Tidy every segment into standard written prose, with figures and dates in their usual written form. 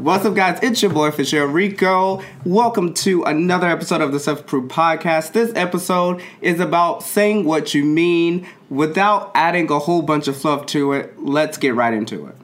What's up, guys? It's your boy, Fisher Rico. Welcome to another episode of the Self Approved Podcast. This episode is about saying what you mean without adding a whole bunch of fluff to it. Let's get right into it.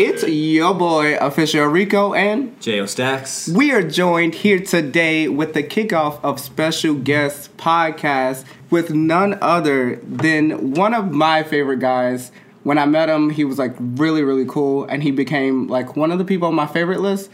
It's your boy, Official Rico, and Jayo Staxx. We are joined here today with the kickoff of Special Guest Podcast with none other than one of my favorite guys. When I met him, he was like really, really cool, and he became like one of the people on my favorite list.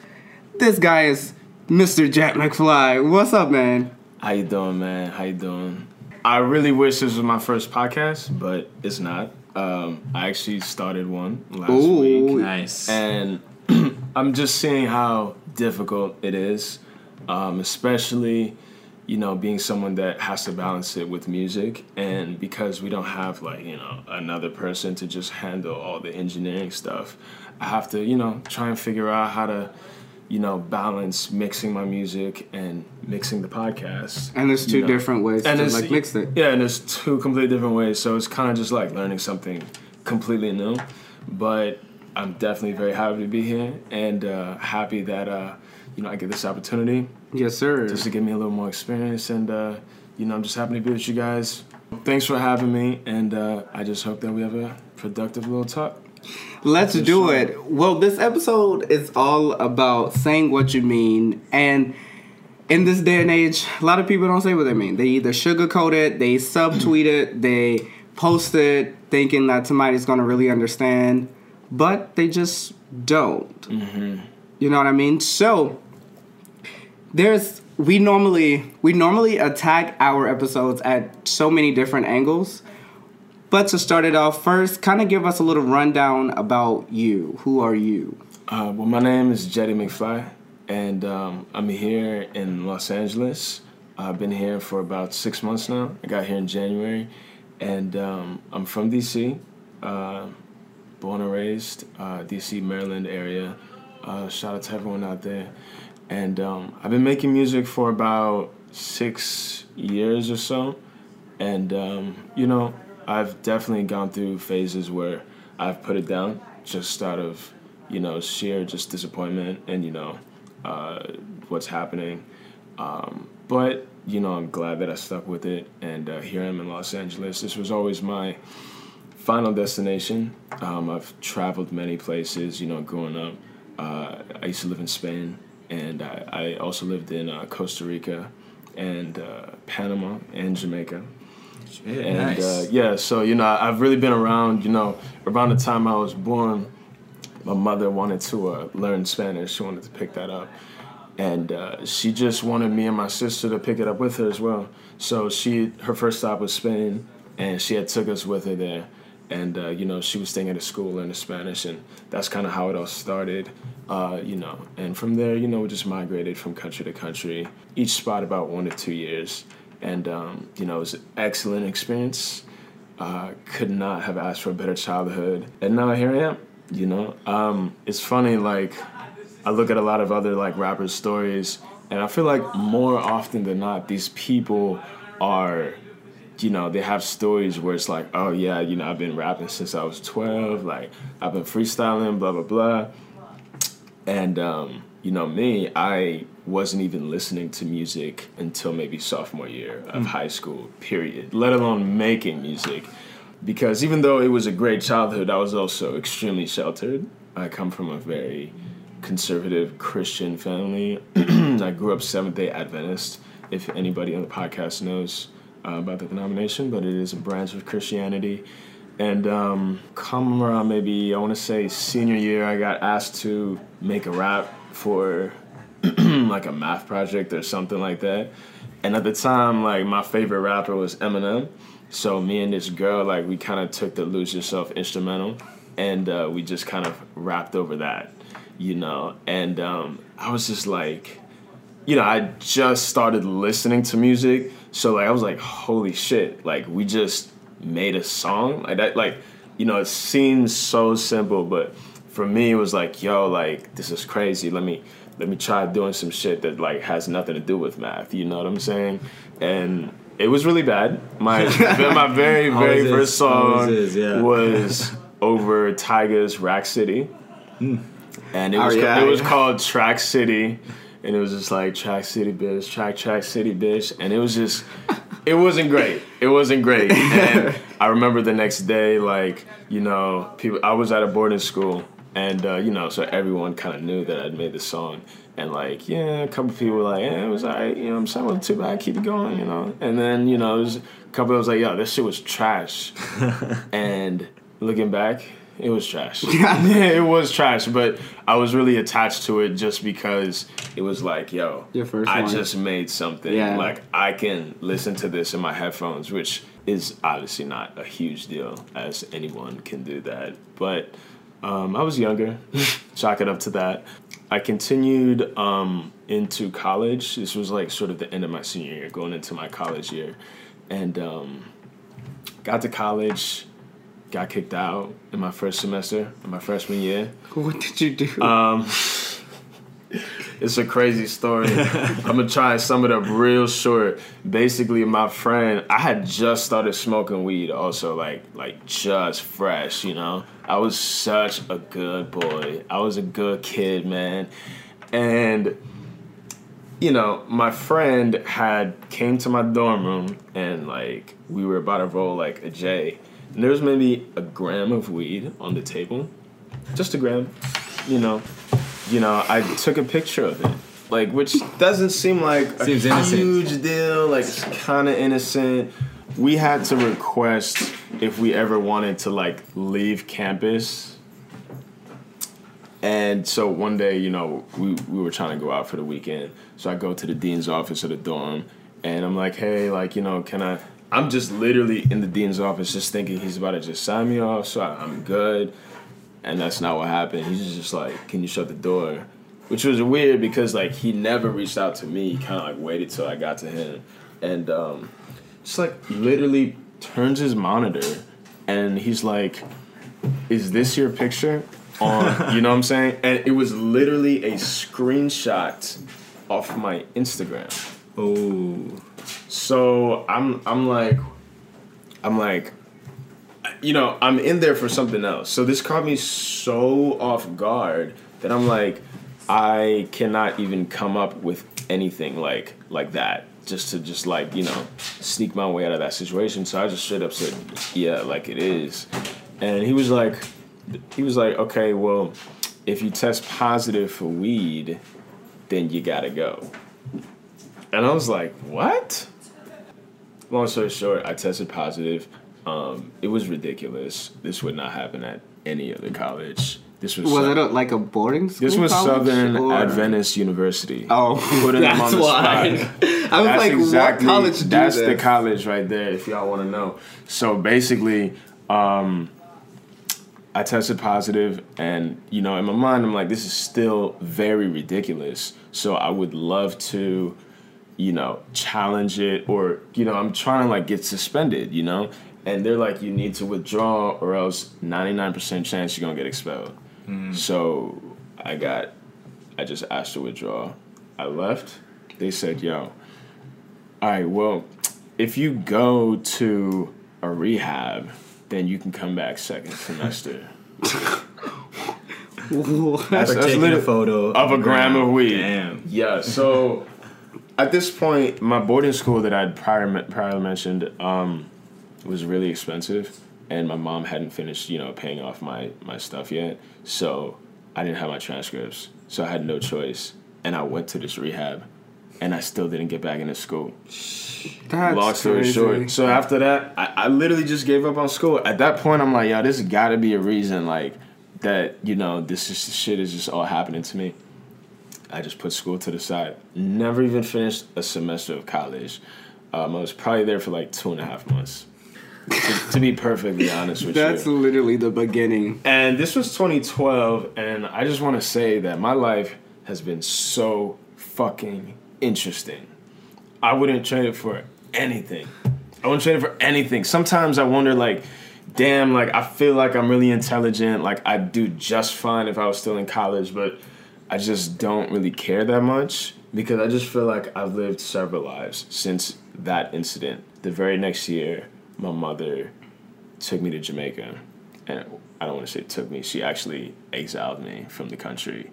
This guy is Mr. Jack McFly. What's up, man? How you doing, man? How you doing? I really wish this was my first podcast, but it's not. I actually started one last week. Nice. And I'm just seeing how difficult it is, especially, you know, being someone that has to balance it with music. And because we don't have, like, you know, another person to just handle all the engineering stuff, I have to, you know, try and figure out how to, you know, balance mixing my music and mixing the podcast. And there's two different ways and to, like, mix it. Yeah, and there's two completely different ways. So it's kind of just like learning something completely new. But I'm definitely very happy to be here and happy that, you know, I get this opportunity. Yes, sir. Just to give me a little more experience. And, you know, I'm just happy to be with you guys. Thanks for having me. And I just hope that we have a productive little talk. Let's do it. Well, this episode is all about saying what you mean. And in this day and age, a lot of people don't say what they mean. They either sugarcoat it, they subtweet it, they post it, thinking that somebody's going to really understand. But they just don't. Mm-hmm. You know what I mean? So, we normally attack our episodes at so many different angles. But to start it off first, kind of give us a little rundown about you. Who are you? Well, my name is Jetty McFly, and I'm here in Los Angeles. I've been here for about 6 months now. I got here in January, and I'm from D.C., born and raised, D.C., Maryland area. Shout out to everyone out there. And I've been making music for about 6 years or so, and, you know, I've definitely gone through phases where I've put it down just out of, you know, sheer just disappointment and, you know, what's happening. But, you know, I'm glad that I stuck with it. And here I am in Los Angeles. This was always my final destination. I've traveled many places, you know, growing up. I used to live in Spain, and I also lived in Costa Rica and Panama and Jamaica. And nice. Yeah, so, you know, I've really been around, you know, around the time I was born, my mother wanted to learn Spanish. She wanted to pick that up. And she just wanted me and my sister to pick it up with her as well. So her first stop was Spain, and she had took us with her there. And, you know, she was staying at a school learning Spanish, and that's kind of how it all started, you know. And from there, you know, we just migrated from country to country, each spot about 1 to 2 years. And, you know, it was an excellent experience. Could not have asked for a better childhood. And now here I am, you know. It's funny, like, I look at a lot of other, like, rappers' stories, and I feel like more often than not, these people are, you know, they have stories where it's like, oh, yeah, you know, I've been rapping since I was 12. Like, I've been freestyling, blah, blah, blah. And, you know, me, I wasn't even listening to music until maybe sophomore year of high school, period, let alone making music. Because even though it was a great childhood, I was also extremely sheltered. I come from a very conservative Christian family. I grew up Seventh-day Adventist, if anybody on the podcast knows about the denomination, but it is a branch of Christianity. And come around maybe, I want to say senior year, I got asked to make a rap for like a math project or something like that. And at the time, like, my favorite rapper was Eminem. So me and this girl, like, we kind of took the Lose Yourself instrumental, and we just kind of rapped over that, you know. And I was just like, you know, I just started listening to music. So, like, I was like, holy shit, like, we just made a song. Like, that, like, you know, it seems so simple, but for me, it was like, yo, like, this is crazy. Let me try doing some shit that, like, has nothing to do with math. You know what I'm saying? And it was really bad. My very, very first song was over Tyga's Rack City. And it was called Track City. And it was just like, Track City, bitch. Track City, bitch. And it was just... It wasn't great. And I remember the next day, like, you know, people. I was at a boarding school, and, you know, so everyone kind of knew that I'd made this song. And, like, yeah, a couple of people were like, yeah, it was all right. You know what I'm saying? It wasn't too bad. Keep it going, you know. And then, you know, there's a couple of us like, yo, this shit was trash. And looking back, it was trash. It was trash, but I was really attached to it just because it was like, yo, just made something. Yeah. Like, I can listen to this in my headphones, which is obviously not a huge deal, as anyone can do that. But I was younger. Chalk it up to that. I continued into college. This was, like, sort of the end of my senior year, going into my college year. And got to college... Got kicked out in my first semester, in my freshman year. What did you do? It's a crazy story. I'm going to try and sum it up real short. Basically, my friend, I had just started smoking weed also, like just fresh, you know? I was such a good boy. I was a good kid, man. And, you know, my friend had came to my dorm room, and, like, we were about to roll, like, a J. And there was maybe a gram of weed on the table. Just a gram. You know, I took a picture of it. Like, which doesn't seem like a huge deal. Like, it's kind of innocent. We had to request if we ever wanted to, like, leave campus. And so one day, you know, we were trying to go out for the weekend. So I go to the dean's office of the dorm. And I'm like, hey, like, you know, can I... I'm just literally in the dean's office just thinking he's about to just sign me off, so I'm good. And that's not what happened. He's just like, can you shut the door? Which was weird because, like, he never reached out to me. He kind of, like, waited till I got to him. And just, like, literally turns his monitor, and he's like, is this your picture? You know what I'm saying? And it was literally a screenshot off my Instagram. Oh... So I'm like, you know, I'm in there for something else. So this caught me so off guard that I'm like, I cannot even come up with anything like that just to just, like, you know, sneak my way out of that situation. So I just straight up said, yeah, like it is. And he was like, okay, well, if you test positive for weed, then you gotta go. And I was like, what? Long story short, I tested positive. It was ridiculous. This would not happen at any other college. This was it like a boarding school? This was Southern Adventist University. Oh, putting them on the spot. I was like, exactly, what college do that's this? The college right there, if y'all want to know. So basically, I tested positive, and, you know, in my mind, I'm like, this is still very ridiculous. So I would love to... you know, challenge it, or, you know, I'm trying to, like, get suspended, you know? And they're like, you need to withdraw or else 99% chance you're going to get expelled. Mm. So I just asked to withdraw. I left. They said, yo, all right, well, if you go to a rehab, then you can come back second semester. that's taking a photo of a gram of weed. Damn. Yeah, so... At this point, my boarding school that I'd prior mentioned was really expensive, and my mom hadn't finished, you know, paying off my stuff yet, so I didn't have my transcripts, so I had no choice, and I went to this rehab, and I still didn't get back into school. That's long story crazy. Short. So after that, I literally just gave up on school. At that point, I'm like, yo, this has got to be a reason, like, that, you know, this shit is just all happening to me. I just put school to the side. Never even finished a semester of college. I was probably there for like 2.5 months. to be perfectly honest with That's you. That's literally the beginning. And this was 2012, and I just want to say that my life has been so fucking interesting. I wouldn't trade it for anything. Sometimes I wonder, like, damn, like, I feel like I'm really intelligent. Like, I do just fine if I was still in college, but I just don't really care that much because I just feel like I've lived several lives since that incident. The very next year, my mother took me to Jamaica. And I don't want to say took me. She actually exiled me from the country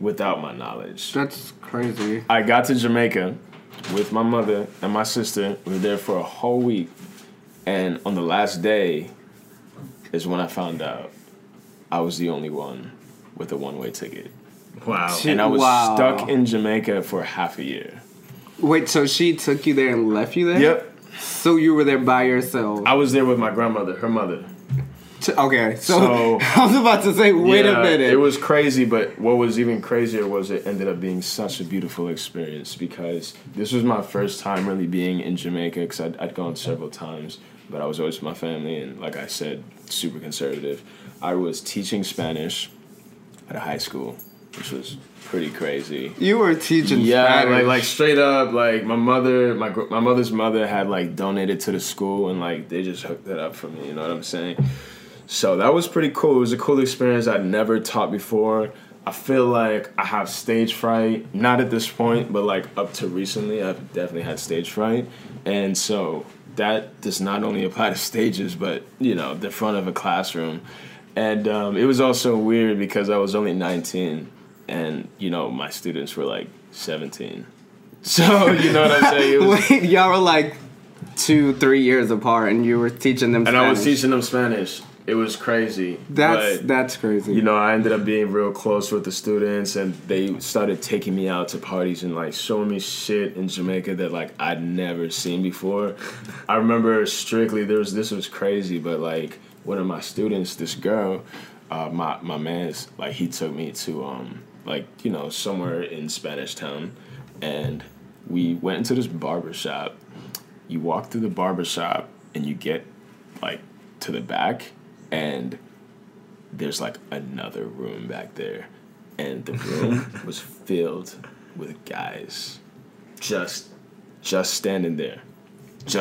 without my knowledge. That's crazy. I got to Jamaica with my mother and my sister. We were there for a whole week. And on the last day is when I found out I was the only one with a one-way ticket. Wow. And I was stuck in Jamaica for half a year. Wait, so she took you there and left you there? Yep. So you were there by yourself? I was there with my grandmother, her mother. Okay, so I was about to say, wait a minute. It was crazy, but what was even crazier was it ended up being such a beautiful experience because this was my first time really being in Jamaica because I'd gone several times, but I was always with my family and, like I said, super conservative. I was teaching Spanish at a high school, which was pretty crazy. You were teaching Spanish? Yeah, like straight up, like my mother's mother had, like, donated to the school and, like, they just hooked it up for me, you know what I'm saying? So that was pretty cool. It was a cool experience. I'd never taught before. I feel like I have stage fright. Not at this point, but like up to recently, I've definitely had stage fright. And so that does not only apply to stages, but, you know, the front of a classroom. And it was also weird because I was only 19 and, you know, my students were like 17. So, you know what I'm saying? Wait, y'all were like 2-3 years apart and you were teaching them Spanish. And I was teaching them Spanish. It was crazy. That's crazy. You know, I ended up being real close with the students, and they started taking me out to parties and, like, showing me shit in Jamaica that, like, I'd never seen before. I remember strictly, this was crazy, but, like, one of my students, this girl, my man's, like, he took me to, like, you know, somewhere in Spanish Town, and we went into this barbershop. You walk through the barbershop, and you get, like, to the back, and there's, like, another room back there. And the room was filled with guys just standing there. You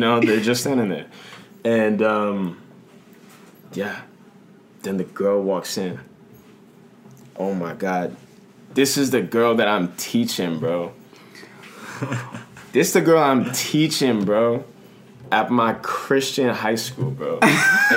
know, they're just standing there. And, yeah. Then the girl walks in. Oh, my God. This is the girl that I'm teaching, bro. This the girl I'm teaching, bro, at my Christian high school, bro. And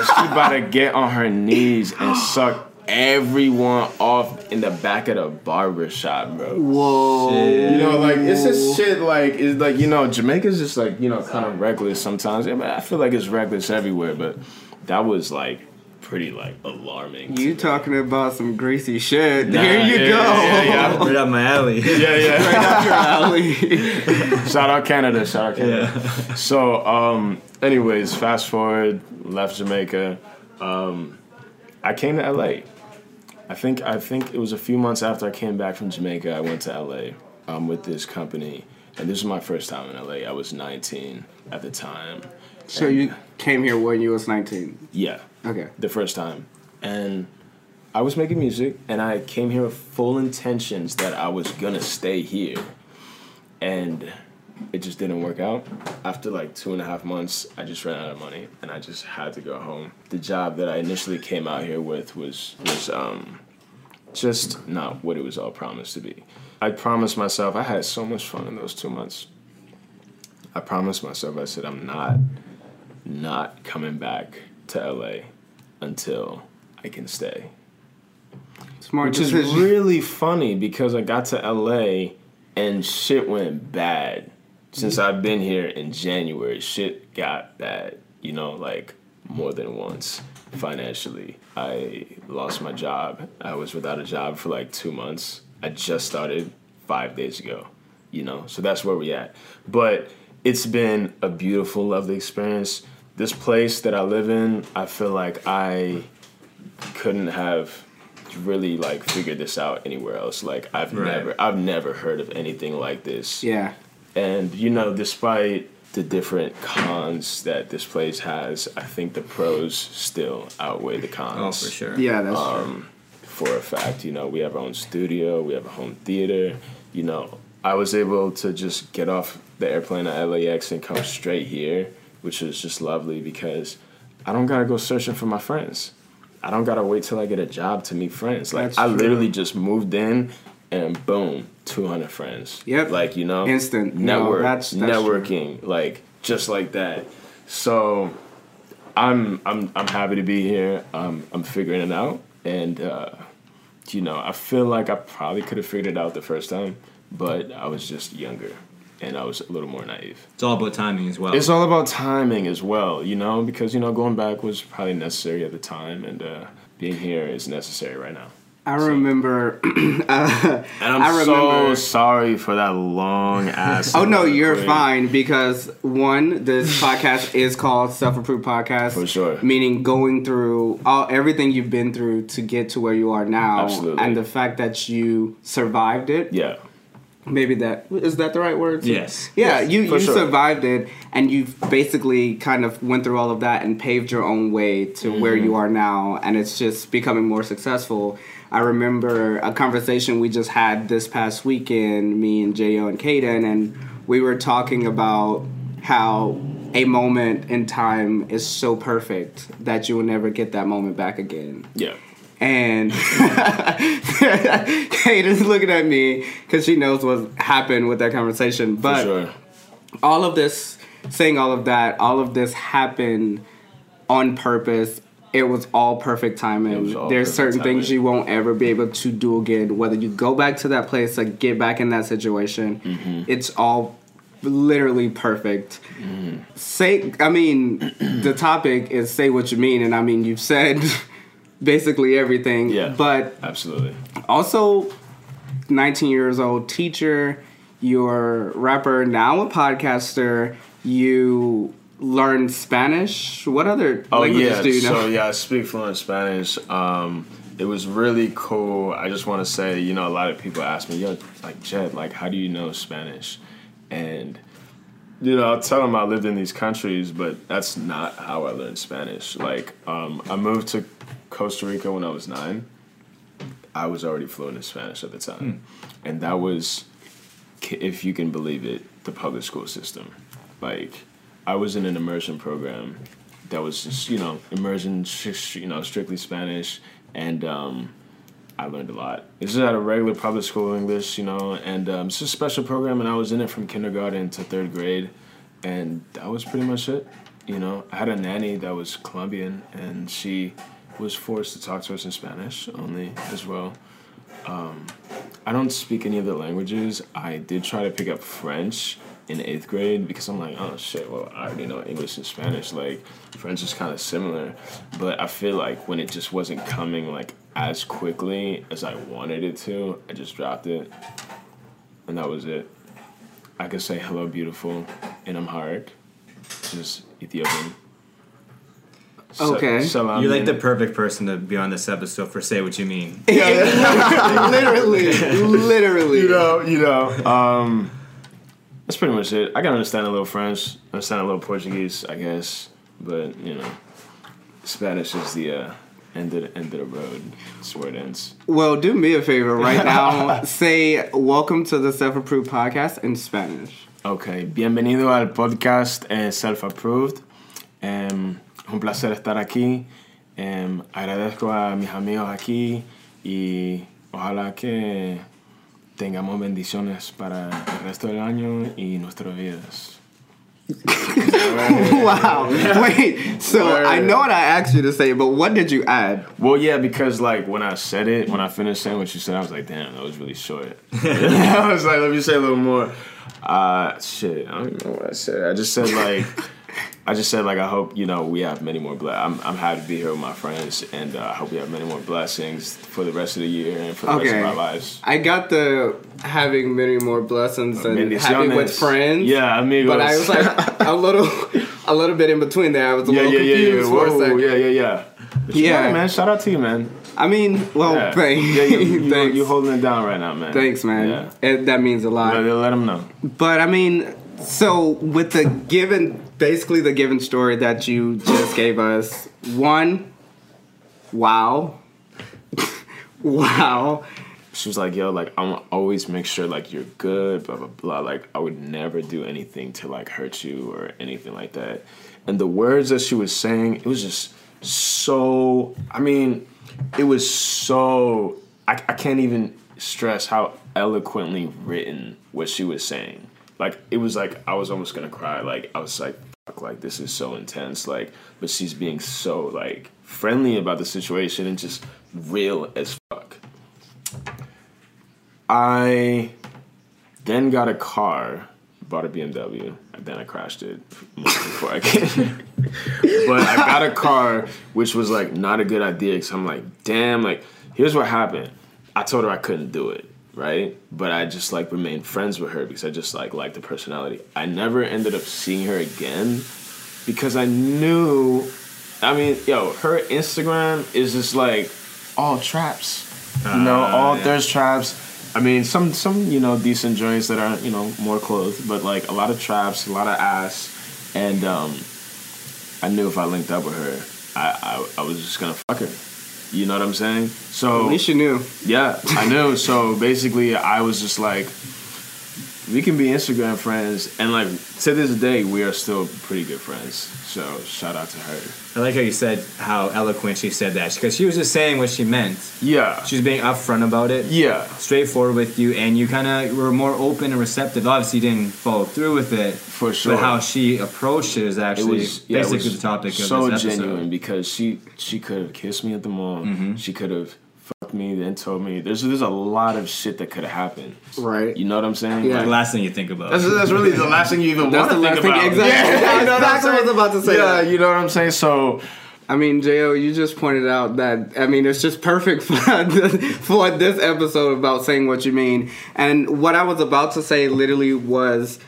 she about to get on her knees and suck everyone off in the back of the barbershop, bro. Whoa. Shit. You know, like, it's just shit, like, it's like, you know, Jamaica's just, like, you know, kind of reckless sometimes. I feel like it's reckless everywhere, but that was, like, pretty, like, alarming. You talking about some greasy shit. There you go. Yeah. Right up my alley. Yeah. Right up your alley. Shout out Canada. Yeah. So, anyways, fast forward, left Jamaica. I came to LA. I think it was a few months after I came back from Jamaica, I went to LA with this company. And this was my first time in LA. I was 19 at the time. So you came here when you was 19? Yeah. Okay. The first time. And I was making music, and I came here with full intentions that I was going to stay here. And it just didn't work out. After like 2.5 months, I just ran out of money, and I just had to go home. The job that I initially came out here with was just not what it was all promised to be. I promised myself, I had so much fun in those 2 months. I promised myself, I said, I'm not coming back to LA until I can stay. Smart decision. Which is really funny because I got to LA and shit went bad. Since I've been here in January, shit got bad, you know, like more than once financially. I lost my job. I was without a job for like 2 months. I just started 5 days ago, you know, so that's where we at. But it's been a beautiful, lovely experience. This place that I live in, I feel like I couldn't have really like figured this out anywhere else. Like I've never heard of anything like this. Yeah. And you know, despite the different cons that this place has, I think the pros still outweigh the cons. Oh, for sure. Yeah, that's true. For a fact, you know, we have our own studio, we have a home theater, you know, I was able to just get off the airplane at LAX and come straight here, which was just lovely because I don't got to go searching for my friends. I don't got to wait till I get a job to meet friends. Like, that's literally just moved in and boom, 200 friends. Yep. Like, you know. Instant. Network. No, that's networking. True. Like, just like that. So I'm happy to be here. I'm figuring it out. And, you know, I feel like I probably could have figured it out the first time, but I was just younger. And I was a little more naive. It's all about timing as well. It's all about timing as well, you know, because, you know, going back was probably necessary at the time, and being here is necessary right now. I remember... And I'm so sorry for that long-ass... Oh, no, you're fine, because, one, this podcast is called Self Approved Podcast. For sure. Meaning going through everything you've been through to get to where you are now. Absolutely. And the fact that you survived it. Yeah. Maybe that is that the right word? Yes. Yeah, yes, you sure. Survived it, and you basically kind of went through all of that and paved your own way to where you are now, and it's just becoming more successful. I remember a conversation we just had this past weekend, me and Jayo and Kaden, and we were talking about how a moment in time is so perfect that you will never get that moment back again. Yeah. And Kaden's looking at me because she knows what happened with that conversation. But sure. All of this, saying all of that, all of this happened on purpose. It was all perfect timing. There's certain things you won't ever be able to do again. Whether you go back to that place or get back in that situation, it's all literally perfect. The topic is say what you mean. And I mean, you've said... basically everything. Yeah, but absolutely. Also, 19 years old, teacher, you're rapper, now a podcaster. You learn Spanish. What other languages do you know? So yeah, I speak fluent Spanish. It was really cool. I just want to say, you know, a lot of people ask me, yo, like, Jed, like, how do you know Spanish? And you know, I'll tell them I lived in these countries, but that's not how I learned Spanish. Like, I moved to Costa Rica when I was 9. I was already fluent in Spanish at the time. And that was, if you can believe it, the public school system. Like, I was in an immersion program that was just, you know, immersion, you know, strictly Spanish. And I learned a lot. This is at a regular public school English, you know, and it's a special program, and I was in it from kindergarten to 3rd grade, and that was pretty much it, you know. I had a nanny that was Colombian, and she was forced to talk to us in Spanish only as well. I don't speak any of the languages. I did try to pick up French in 8th grade because I'm like, oh, shit, well, I already know English and Spanish. Like, French is kind of similar, but I feel like when it just wasn't coming, like, as quickly as I wanted it to, I just dropped it, and that was it. I could say hello, beautiful, and I'm hard, just Ethiopian. Okay. Salam. You're like the perfect person to be on this episode for Say What You Mean. Yeah. literally. You know. That's pretty much it. I can understand a little French, understand a little Portuguese, I guess, but, you know, Spanish is the... End of the road. That's where it ends. Well, do me a favor right now. Say, welcome to the Self Approved Podcast in Spanish. Okay. Bienvenido al podcast Self Approved. Un placer estar aquí. Agradezco a mis amigos aquí. Y ojalá que tengamos bendiciones para el resto del año y nuestras vidas. Wow. Wait, so I know what I asked you to say, but what did you add? Well, yeah, because like when I finished saying what you said, I was like, damn, that was really short. I was like, let me say a little more. I don't even know what I said. I just said like I hope, you know, we have many more blessings. I'm happy to be here with my friends, and I hope we have many more blessings for the rest of the year and for the rest of our lives. I got the having many more blessings and happy with friends. Yeah, amigos. But I was like a little bit in between there. I was a little confused for a second. Yeah. But yeah, funny, man. Shout out to you, man. I mean, well, yeah. Thanks. Yeah, thanks. You're holding it down right now, man. Thanks, man. Yeah. That means a lot. Let them know. But I mean, so with the given... Basically, the given story that you just gave us. One, wow. she was like, yo, like, I want to always make sure, like, you're good, blah, blah, blah. Like, I would never do anything to, like, hurt you or anything like that. And the words that she was saying, it was just so, I mean, it was so, I can't even stress how eloquently written what she was saying. Like, it was like, I was almost going to cry. Like, I was like, fuck, like, this is so intense. Like, but she's being so, like, friendly about the situation and just real as fuck. I then got a car, bought a BMW, and then I crashed it before I came. But I got a car, which was, like, not a good idea, because I'm like, damn, like, here's what happened. I told her I couldn't do it, right? But I just, like, remained friends with her because I just, like, liked the personality. I never ended up seeing her again because I knew, I mean, yo, her Instagram is just, like, all traps. You know, all thirst traps. I mean, some you know, decent joints that are, you know, more clothed, but, like, a lot of traps, a lot of ass, and I knew if I linked up with her, I was just gonna fuck her. You know what I'm saying? So at least you knew. Yeah, I knew. So basically, I was just like, we can be Instagram friends, and, like, to this day, we are still pretty good friends. So shout out to her. I like how you said how eloquent she said that, because she was just saying what she meant. Yeah, she was being upfront about it. Yeah, straightforward with you, and you kind of were more open and receptive. Obviously, you didn't follow through with it for sure. But how she approached it is actually basically the topic of so this episode. So genuine, because she could have kissed me at the mall. Mm-hmm. She could have fucked me, then told me there's a lot of shit that could have happened. Right. You know what I'm saying? Yeah. Like, the last thing you think about. That's really the last thing you even want to think about. Exactly. Yeah, that's what I was about to say. Yeah, you know what I'm saying? So, I mean, Jayo, you just pointed out that, I mean, it's just perfect for this episode about saying what you mean. And what I was about to say literally was,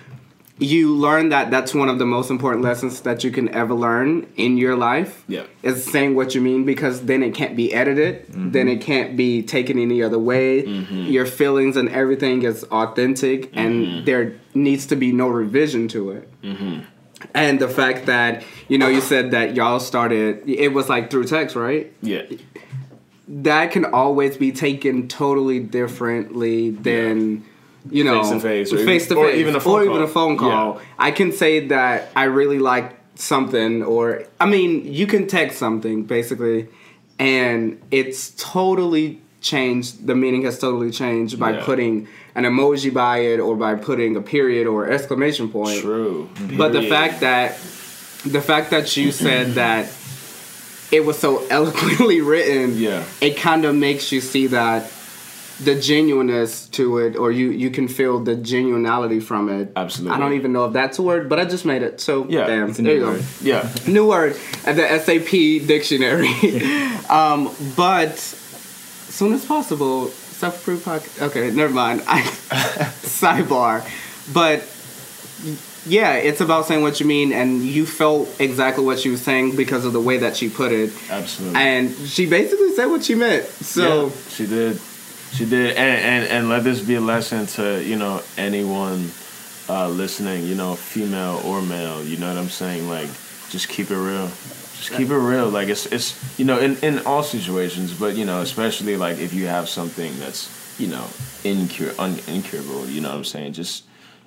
you learn that that's one of the most important lessons that you can ever learn in your life. Yeah. Is saying what you mean, because then it can't be edited. Mm-hmm. Then it can't be taken any other way. Mm-hmm. Your feelings and everything is authentic, mm-hmm. and there needs to be no revision to it. Mm-hmm. And the fact that, you know, you said that y'all started, it was like through text, right? Yeah. That can always be taken totally differently than... Yeah. You know, face to face, or even a phone call. Yeah. I can say that I really like something, or I mean, you can text something basically, and it's totally changed. The meaning has totally changed by putting an emoji by it, or by putting a period or exclamation point. True, but the fact that you said that it was so eloquently written, it kind of makes you see that. The genuineness to it, or you can feel the genuinality from it. Absolutely. I don't even know if that's a word, but I just made it. So, damn. There you go. Yeah. New word at the SAP dictionary. But as soon as possible, self-approved podcast. Okay, never mind. Sidebar. But yeah, it's about saying what you mean, and you felt exactly what she was saying because of the way that she put it. Absolutely. And she basically said what she meant. So yeah, she did. She did, and let this be a lesson to, you know, anyone listening, you know, female or male, you know what I'm saying? Like, just keep it real. Just keep it real. Like, it's you know, in all situations, but, you know, especially, like, if you have something that's, you know, incurable, you know what I'm saying? Just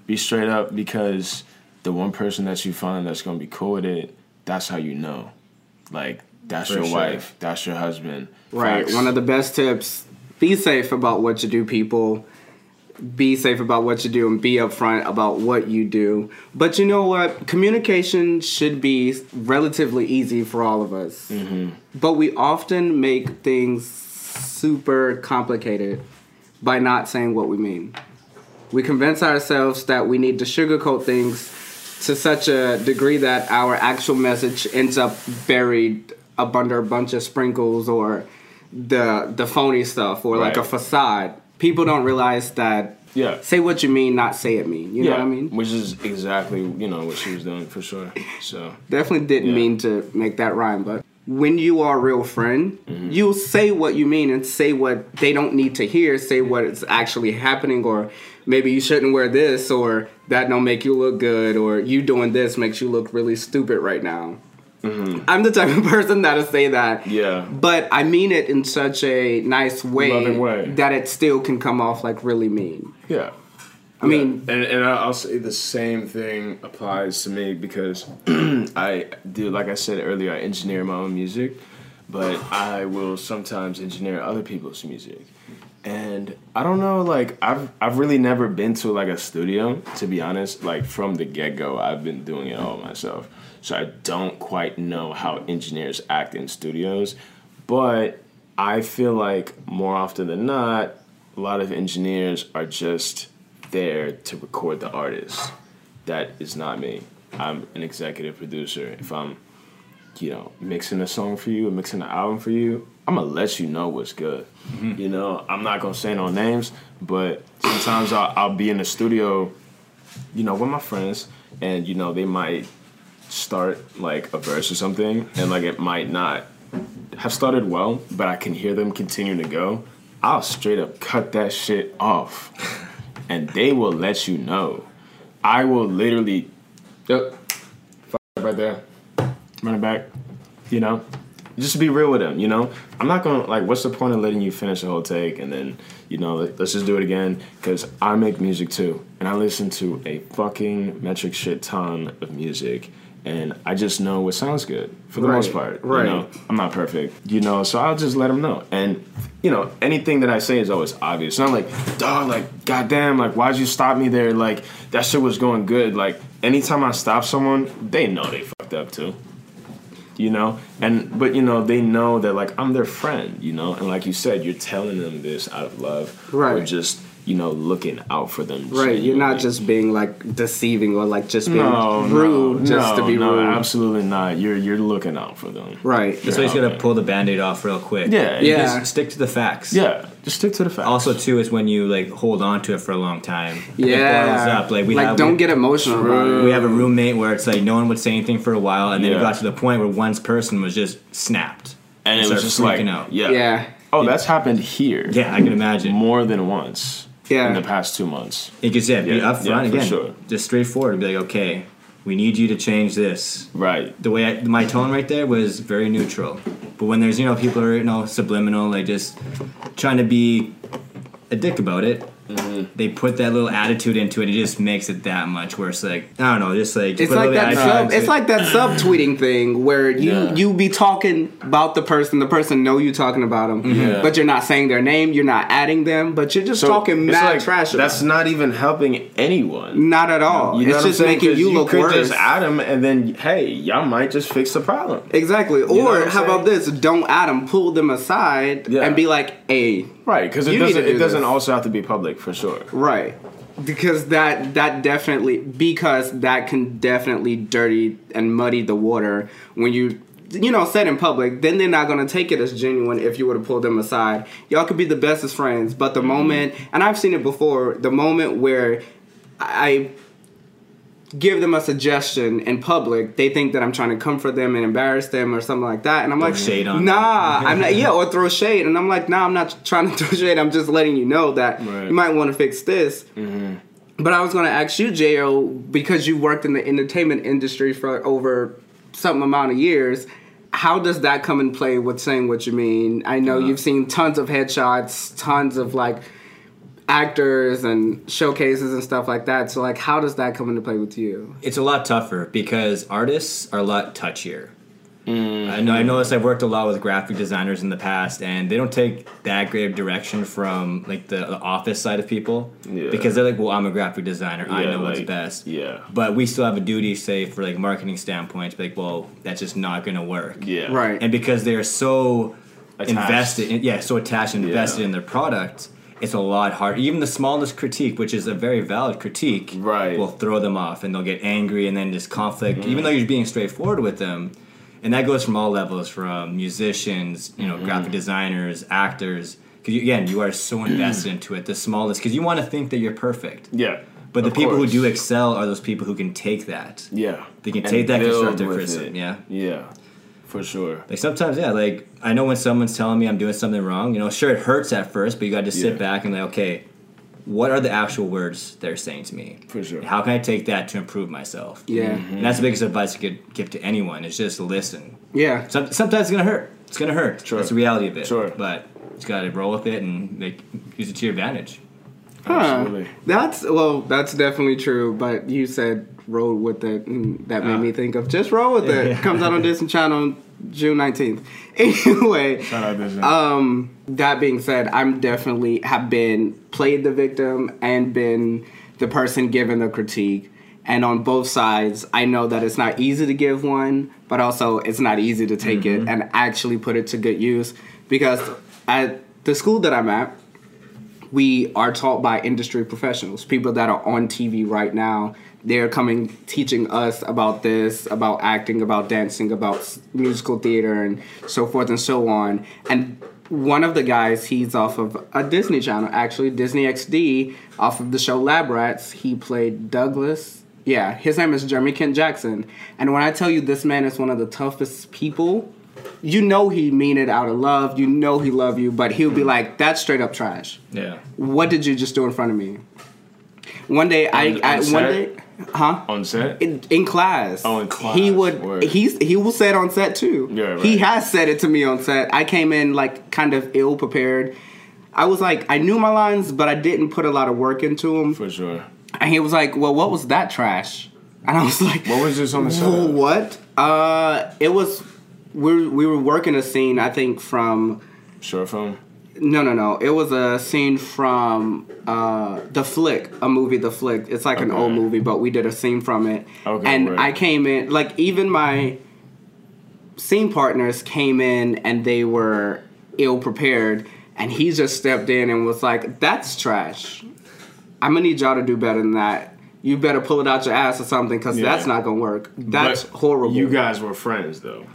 be straight up, because the one person that you find that's going to be cool with it, that's how you know. Like, that's your wife. That's your husband. Right. Facts. One of the best tips... Be safe about what you do, people. Be safe about what you do, and be upfront about what you do. But you know what? Communication should be relatively easy for all of us. Mm-hmm. But we often make things super complicated by not saying what we mean. We convince ourselves that we need to sugarcoat things to such a degree that our actual message ends up buried up under a bunch of sprinkles or... the phony stuff, or like a facade. People don't realize that say what you mean, not say it mean. You know what I mean? Which is exactly, you know, what she was doing for sure. So definitely didn't mean to make that rhyme, but when you are a real friend, mm-hmm. you'll say what you mean and say what they don't need to hear, say what is actually happening, or maybe you shouldn't wear this, or that don't make you look good, or you doing this makes you look really stupid right now. Mm-hmm. I'm the type of person that'll say that. Yeah. But I mean it in such a nice way, loving way, that it still can come off like really mean. Yeah. I mean... And I'll say the same thing applies to me because I do, like I said earlier, I engineer my own music, but I will sometimes engineer other people's music. And I don't know, like, I've really never been to, like, a studio, to be honest. Like, from the get-go, I've been doing it all myself. So I don't quite know how engineers act in studios. But I feel like, more often than not, a lot of engineers are just there to record the artist. That is not me. I'm an executive producer. If I'm, you know, mixing a song for you, or mixing an album for you, I'm going to let you know what's good. Mm-hmm. You know, I'm not going to say no names, but sometimes I'll be in the studio, you know, with my friends, and, you know, they might start, like, a verse or something, and, like, it might not have started well, but I can hear them continue to go. I'll straight up cut that shit off, and they will let you know. I will literally, right there, run it back, you know? Just be real with them, you know? I'm not going to, like, what's the point of letting you finish the whole take and then, you know, let's just do it again? Because I make music, too. And I listen to a fucking metric shit ton of music. And I just know what sounds good, for the most part. Right. You know, I'm not perfect, you know? So I'll just let them know. And, you know, anything that I say is always obvious. And I'm like, dog, like, goddamn, like, why'd you stop me there? Like, that shit was going good. Like, anytime I stop someone, they know they fucked up, too. You know, and but you know, they know that like I'm their friend, you know, and like you said, you're telling them this out of love, right? Or just, you know, looking out for them, right? Genuinely. You're not just being like deceiving or like just being rude. Absolutely not. You're looking out for them, right? That's why you just gotta pull the band-aid off real quick, yeah. Just stick to the facts, Just stick to the facts. Also, too, is when you like hold on to it for a long time. Yeah, it boils up. Like don't get emotional. We have a roommate where it's like no one would say anything for a while, and then it got to the point where one person was just snapped, and it was just like, out. Yeah. Oh, that's happened here. Yeah, I can imagine more than once. Yeah, in the past 2 months. Because be upfront again. Sure. Just straightforward and be like, okay, we need you to change this. Right. The way my tone right there was very neutral. But when there's, you know, people are, you know, subliminal, like just trying to be a dick about it, they put that little attitude into it. It just makes it that much worse. Like, I don't know, just like it's like that subtweeting thing where you be talking about the person know you talking about them, but you're not saying their name, you're not adding them, but you're just talking mad like, trash. That's not even helping anyone. Not at all. You know it's just making you look worse. You could just add them, and then hey, y'all might just fix the problem. Exactly. You or how about this? Don't add them. Pull them aside and be like, hey. Right, because it doesn't also have to be public for sure. Right, because that can definitely dirty and muddy the water when you said in public. Then they're not gonna take it as genuine if you were to pull them aside. Y'all could be the bestest friends, but the moment, and I've seen it before, the moment where I give them a suggestion in public, they think that I'm trying to comfort them and embarrass them or something like that, and I'm like, shade on them. I'm not, or throw shade, and I'm like, nah, I'm not trying to throw shade, I'm just letting you know that you might want to fix this. But I was going to ask you, Jayo, because you worked in the entertainment industry for over some amount of years, how does that come in play with saying what you mean? I know you've seen tons of headshots, tons of like actors and showcases and stuff like that. So, like, how does that come into play with you? It's a lot tougher because artists are a lot touchier. I know this. I've worked a lot with graphic designers in the past, and they don't take that great of direction from like the office side of people because they're like, well, I'm a graphic designer. I know what's best. Yeah. But we still have a duty, say, for like marketing standpoint, to be like, well, that's just not going to work. Yeah. Right. And because they're so attached and invested in their product, it's a lot harder. Even the smallest critique, which is a very valid critique, will throw them off, and they'll get angry, and then just conflict, even though you're being straightforward with them. And that goes from all levels, from musicians, you know, graphic designers, actors. Because, again, you are so invested into it, the smallest. Because you want to think that you're perfect. Yeah. But the people who do excel are those people who can take that. Yeah. They can take that constructive criticism. Yeah. Yeah. For sure. Like sometimes, like I know when someone's telling me I'm doing something wrong, you know, sure it hurts at first, but you got to sit back and like, okay, what are the actual words they're saying to me? For sure. How can I take that to improve myself? Yeah. Mm-hmm. And that's the biggest advice I could give to anyone is just listen. Yeah. Sometimes it's going to hurt. It's going to hurt. Sure. That's the reality of it. Sure. But you just got to roll with it and use it to your advantage. Huh. Absolutely. That's definitely true, but you said roll with it, and that made me think of just roll with it. Yeah. Comes out on Disney Channel June 19th. Anyway, shout out that being said, I'm definitely have been played the victim and been the person given the critique. And on both sides, I know that it's not easy to give one, but also it's not easy to take it and actually put it to good use. Because at the school that I'm at, we are taught by industry professionals, people that are on TV right now. They're coming, teaching us about this, about acting, about dancing, about musical theater, and so forth and so on. And one of the guys, he's off of a Disney Channel, actually, Disney XD, off of the show Lab Rats. He played Douglas. Yeah, his name is Jeremy Kent Jackson. And when I tell you this man is one of the toughest people, you know he mean it out of love. You know he love you, but he'll be like, "That's straight up trash." Yeah. What did you just do in front of me? One day, on set? In class. Oh, in class. He will say it on set too. Yeah, right. He has said it to me on set. I came in like kind of ill prepared. I was like, I knew my lines, but I didn't put a lot of work into them. For sure. And he was like, "Well, what was that trash?" And I was like, "What was this on the set?" What? It was. We were working a scene, I think, from... Short film? No. It was a scene from The Flick, a movie, The Flick. It's like an old movie, but we did a scene from it. Okay, and right. I came in... Like, even my scene partners came in, and they were ill-prepared. And he just stepped in and was like, "That's trash. I'm going to need y'all to do better than that. You better pull it out your ass or something, because that's not going to work. That's horrible." You guys were friends, though.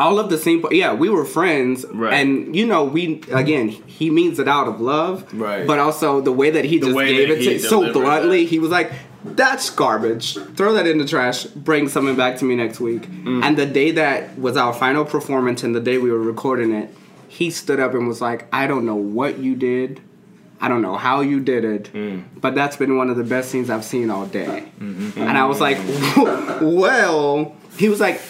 All of the same... Yeah, we were friends. Right. And, we... Again, he means it out of love. Right. But also, the way that he bluntly, he was like, "That's garbage. Throw that in the trash. Bring something back to me next week." Mm. And the day that was our final performance and the day we were recording it, he stood up and was like, "I don't know what you did. I don't know how you did it, but that's been one of the best scenes I've seen all day." Mm-hmm. And I was like, "Well..." He was like,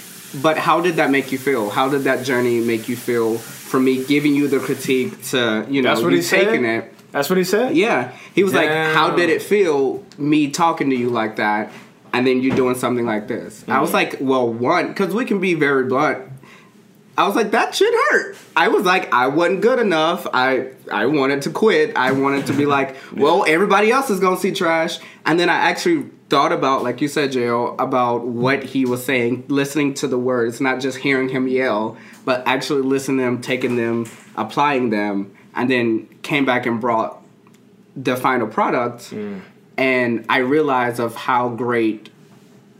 "But how did that make you feel? How did that journey make you feel from me giving you the critique to, that's what you taking said? It? That's what he said?" Yeah. He was like, "How did it feel me talking to you like that and then you doing something like this?" Mm-hmm. I was like, "Well, one," because we can be very blunt. I was like, "That shit hurt." I was like, "I wasn't good enough. I wanted to quit. I wanted to be like, well, everybody else is going to see trash." And then I actually thought about, like you said, Jayo, about what he was saying, listening to the words, not just hearing him yell, but actually listening to them, taking them, applying them, and then came back and brought the final product. Mm. And I realized of how great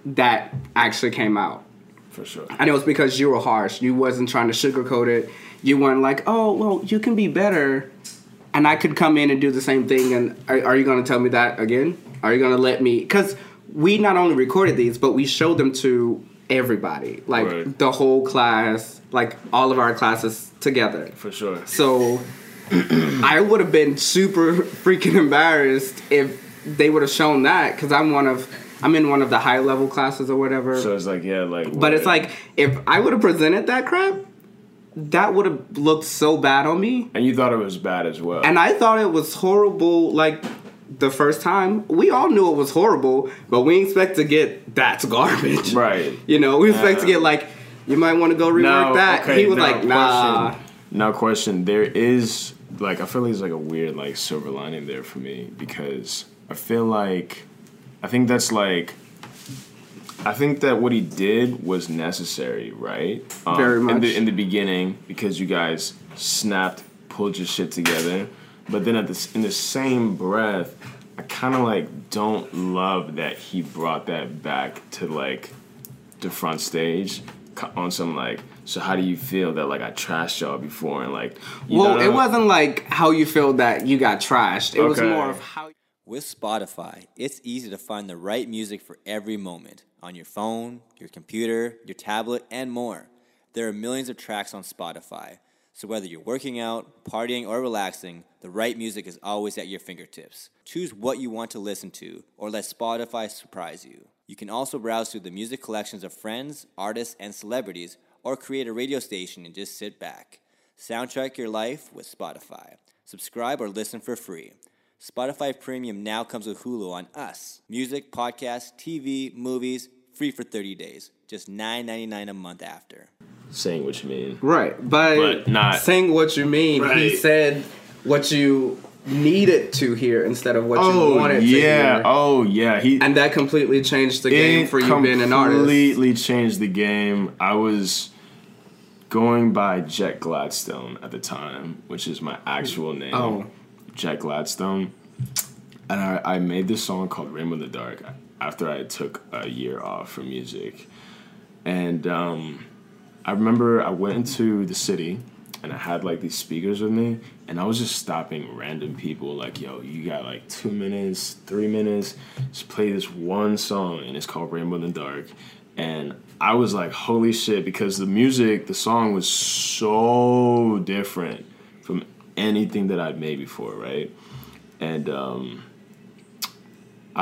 that actually came out. For sure. And it was because you were harsh. You wasn't trying to sugarcoat it. You weren't like, "Oh, well, you can be better, and I could come in and do the same thing, and are you going to tell me that again? Are you going to let me..." Because we not only recorded these, but we showed them to everybody. Like, the whole class, like, all of our classes together. For sure. So, I would have been super freaking embarrassed if they would have shown that, because I'm in one of the high level classes or whatever. So it's like, but it's like, if I would have presented that crap, that would have looked so bad on me. And you thought it was bad as well. And I thought it was horrible, like, the first time. We all knew it was horrible, but we expect to get, "That's garbage." Right. We expect to get, like, "You might want to go rework that." Okay, he was like, "Nah." Now question, there is, like, I feel like there's, like, a weird, like, silver lining there for me, because I feel like... I think that what he did was necessary, right? Very much. In the beginning, because you guys snapped, pulled your shit together. But then in the same breath, I kind of, like, don't love that he brought that back to, like, the front stage on some, like, "So how do you feel that, like, I trashed y'all before?" And, like, it wasn't, like, how you feel that you got trashed. It was more of how... With Spotify, it's easy to find the right music for every moment on your phone, your computer, your tablet, and more. There are millions of tracks on Spotify, So whether you're working out, partying, or relaxing, the right music is always at your fingertips. Choose what you want to listen to, or let Spotify surprise you. You can also browse through the music collections of friends, artists, and celebrities, or create a radio station and just sit back. Soundtrack your life with Spotify. Subscribe or listen for free. Spotify Premium now comes with Hulu on us. Music, podcasts, TV, movies, free for 30 days. Just $9.99 a month after. Saying what you mean. Right. But not saying what you mean, right. He said what you needed to hear instead of what you wanted to hear. Oh, yeah. And that completely changed the game for you being an artist. It completely changed the game. I was going by Jack Gladstone at the time, which is my actual name. Oh. Jack Gladstone, and I made this song called Rainbow in the Dark after I took a year off from music. And I remember I went into the city and I had like these speakers with me, and I was just stopping random people like, yo, you got like 2 minutes, 3 minutes, just play this one song, and it's called Rainbow in the Dark. And I was like, holy shit, because the song was so different from anything that I'd made before, right? And they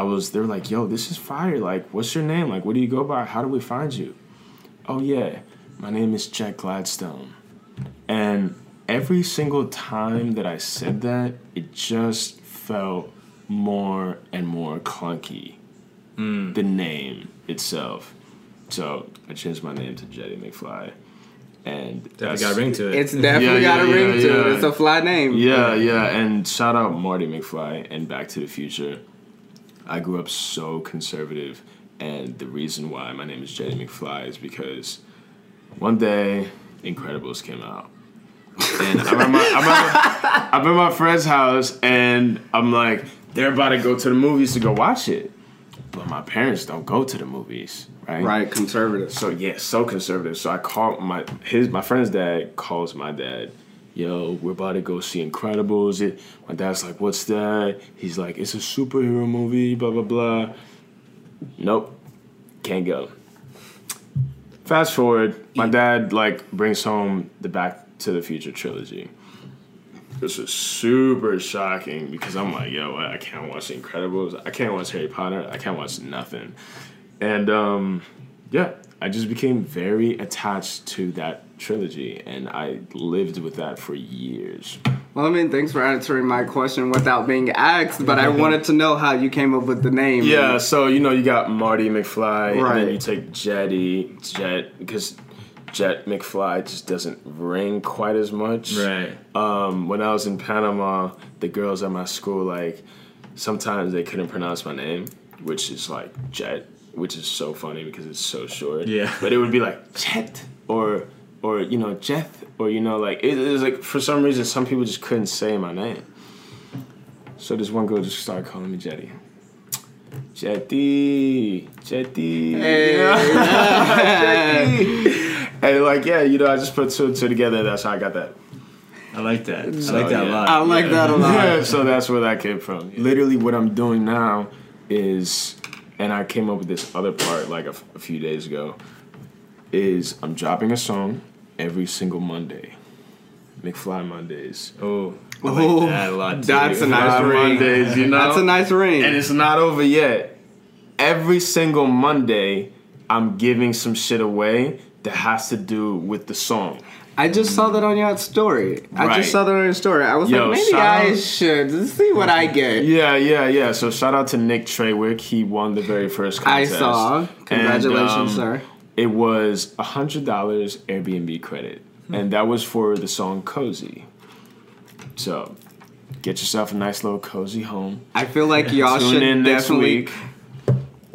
were like, yo, this is fire. Like, what's your name? Like, what do you go by? How do we find you? Oh, yeah, my name is Jack Gladstone. And every single time that I said that, it just felt more and more clunky, the name itself. So I changed my name to Jetty McFly. And definitely got a ring to it. It's definitely got a ring to it. It's a fly name. Yeah. And shout out Marty McFly and Back to the Future. I grew up so conservative, and the reason why my name is Jetty McFly is because one day Incredibles came out, and I'm at my friend's house, and I'm like, they're about to go to the movies to go watch it, but my parents don't go to the movies. Right, conservative. So conservative. So I call my friend's dad calls my dad. Yo, we're about to go see Incredibles. My dad's like, what's that? He's like, it's a superhero movie, blah, blah, blah. Nope, can't go. Fast forward, my dad like brings home the Back to the Future trilogy. This was super shocking because I'm like, yo, I can't watch The Incredibles. I can't watch Harry Potter. I can't watch nothing. And, I just became very attached to that trilogy, and I lived with that for years. Well, I mean, thanks for answering my question without being asked, but I wanted to know how you came up with the name. Yeah, so, you got Marty McFly, right. And then you take Jet, because Jet McFly just doesn't ring quite as much. Right. When I was in Panama, the girls at my school, like, sometimes they couldn't pronounce my name, which is, like, Jet. Which is so funny because it's so short. Yeah. But it would be like Chet or Jeff or like it was like for some reason some people just couldn't say my name. So this one girl just started calling me Jetty. Jetty. Hey. Jetty. And I just put two and two together. That's how I got that. I like that. I like that a lot. I like that a lot. Yeah, so that's where that came from. Yeah. Literally what I'm doing now is. And I came up with this other part a few days ago, is I'm dropping a song every single Monday. McFly Mondays. Oh, I like that a lot too. That's a nice ring. Mondays, That's a nice ring. And it's not over yet. Every single Monday, I'm giving some shit away that has to do with the song. I just saw that on your story. Right. I was maybe I should see what I get. Yeah. So shout out to Nick Treywick. He won the very first contest. I saw. Congratulations, sir. It was $100 Airbnb credit, and that was for the song Cozy. So get yourself a nice little cozy home. I feel like y'all should definitely... Next week.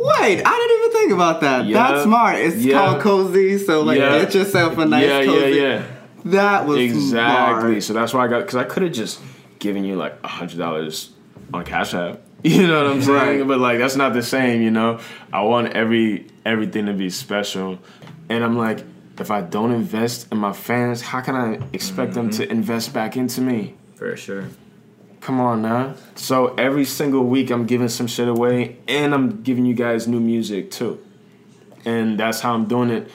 Wait, I didn't even think about that. Yeah. That's smart. It's called Cozy, so get yourself a nice cozy. Yeah. That was exactly. Smart. So that's why I got, because I could have just given you like $100 on Cash App. You know what I'm saying? Right. But that's not the same. I want everything to be special, and I'm like, if I don't invest in my fans, how can I expect them to invest back into me? For sure. Come on now. So every single week I'm giving some shit away, and I'm giving you guys new music too. And that's how I'm doing it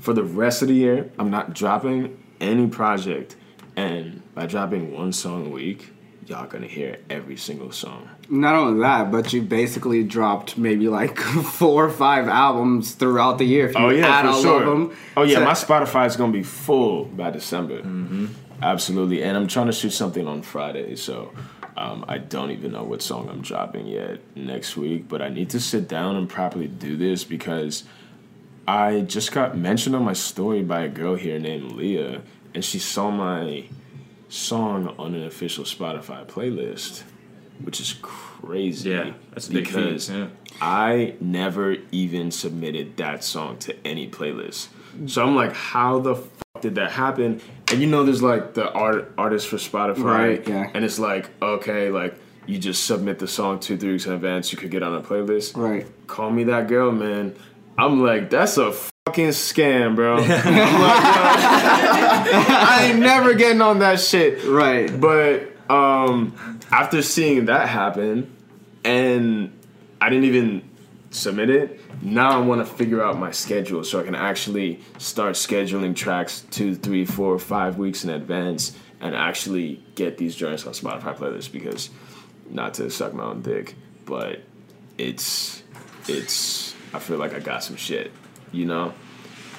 for the rest of the year. I'm not dropping any project. And by dropping one song a week, y'all gonna hear every single song. Not only that, but you basically dropped maybe like 4 or 5 albums throughout the year. If you add all of them. Oh yeah, my Spotify is gonna be full by December. Mm-hmm. Absolutely, and I'm trying to shoot something on Friday, so I don't even know what song I'm dropping yet next week. But I need to sit down and properly do this because I just got mentioned on my story by a girl here named Leah, and she saw my song on an official Spotify playlist, which is crazy. Yeah, that's a big thing. Because I never even submitted that song to any playlist. So I'm like, how the fuck did that happen? And you know, there's like the artists for Spotify, right? Yeah. And it's like, okay, like you just submit the song 2-3 weeks in advance, you could get on a playlist. Right. Call me that girl, man. I'm like, that's a fucking scam, bro. I'm like, bro, I ain't never getting on that shit. Right. But after seeing that happen, and I didn't even submit it, now I want to figure out my schedule so I can actually start scheduling tracks 2, 3, 4, 5 weeks in advance and actually get these joints on Spotify playlists, because not to suck my own dick, but it's I feel like I got some shit, you know?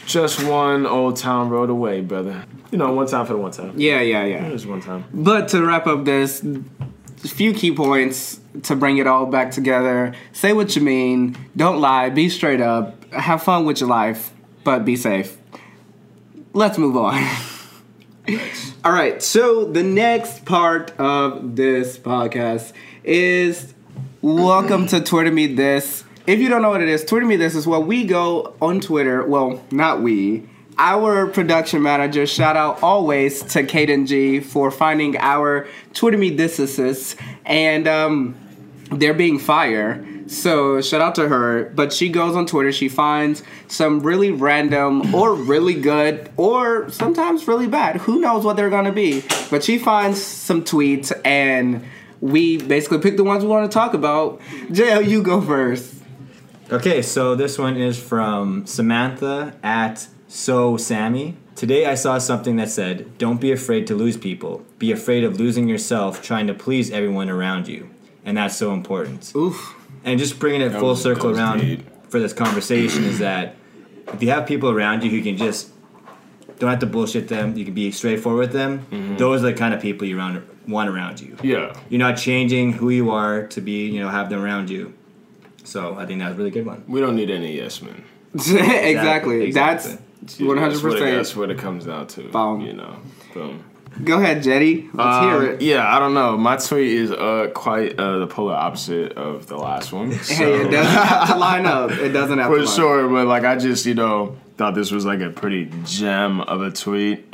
Just one Old Town Road away, brother. You know, one time for the one time. Yeah. It was one time. But to wrap up this, a few key points to bring it all back together. Say what you mean. Don't lie. Be straight up. Have fun with your life, but be safe. Let's move on. All right. So the next part of this podcast is welcome to Twitter Me This. If you don't know what it is, Twitter Me This is where we go on Twitter. Well, not we. Our production manager, shout out always to Kaden G for finding our Twitter Me This assists, and they're being fire. So shout out to her. But she goes on Twitter. She finds some really random or really good or sometimes really bad. Who knows what they're going to be? But she finds some tweets, and we basically pick the ones we want to talk about. Jayo, you go first. Okay, so this one is from Samantha at... So, Sammy, today I saw something that said, don't be afraid to lose people. Be afraid of losing yourself trying to please everyone around you. And that's so important. Oof. And just bringing it full circle around for this conversation is that if you have people around you who can just don't have to bullshit them, you can be straightforward with them, those are the kind of people you want around you. Yeah. You're not changing who you are to be, you know, have them around you. So I think that's a really good one. We don't need any yes men. Exactly. That's... 100%. That's what it comes down to. Boom. You know. Boom. Go ahead, Jetty. Let's hear it. Yeah, I don't know. My tweet is quite the polar opposite of the last one. So. Hey, it doesn't have to line up. It doesn't have to line up. For sure, but like I just, you know, thought this was like a pretty gem of a tweet.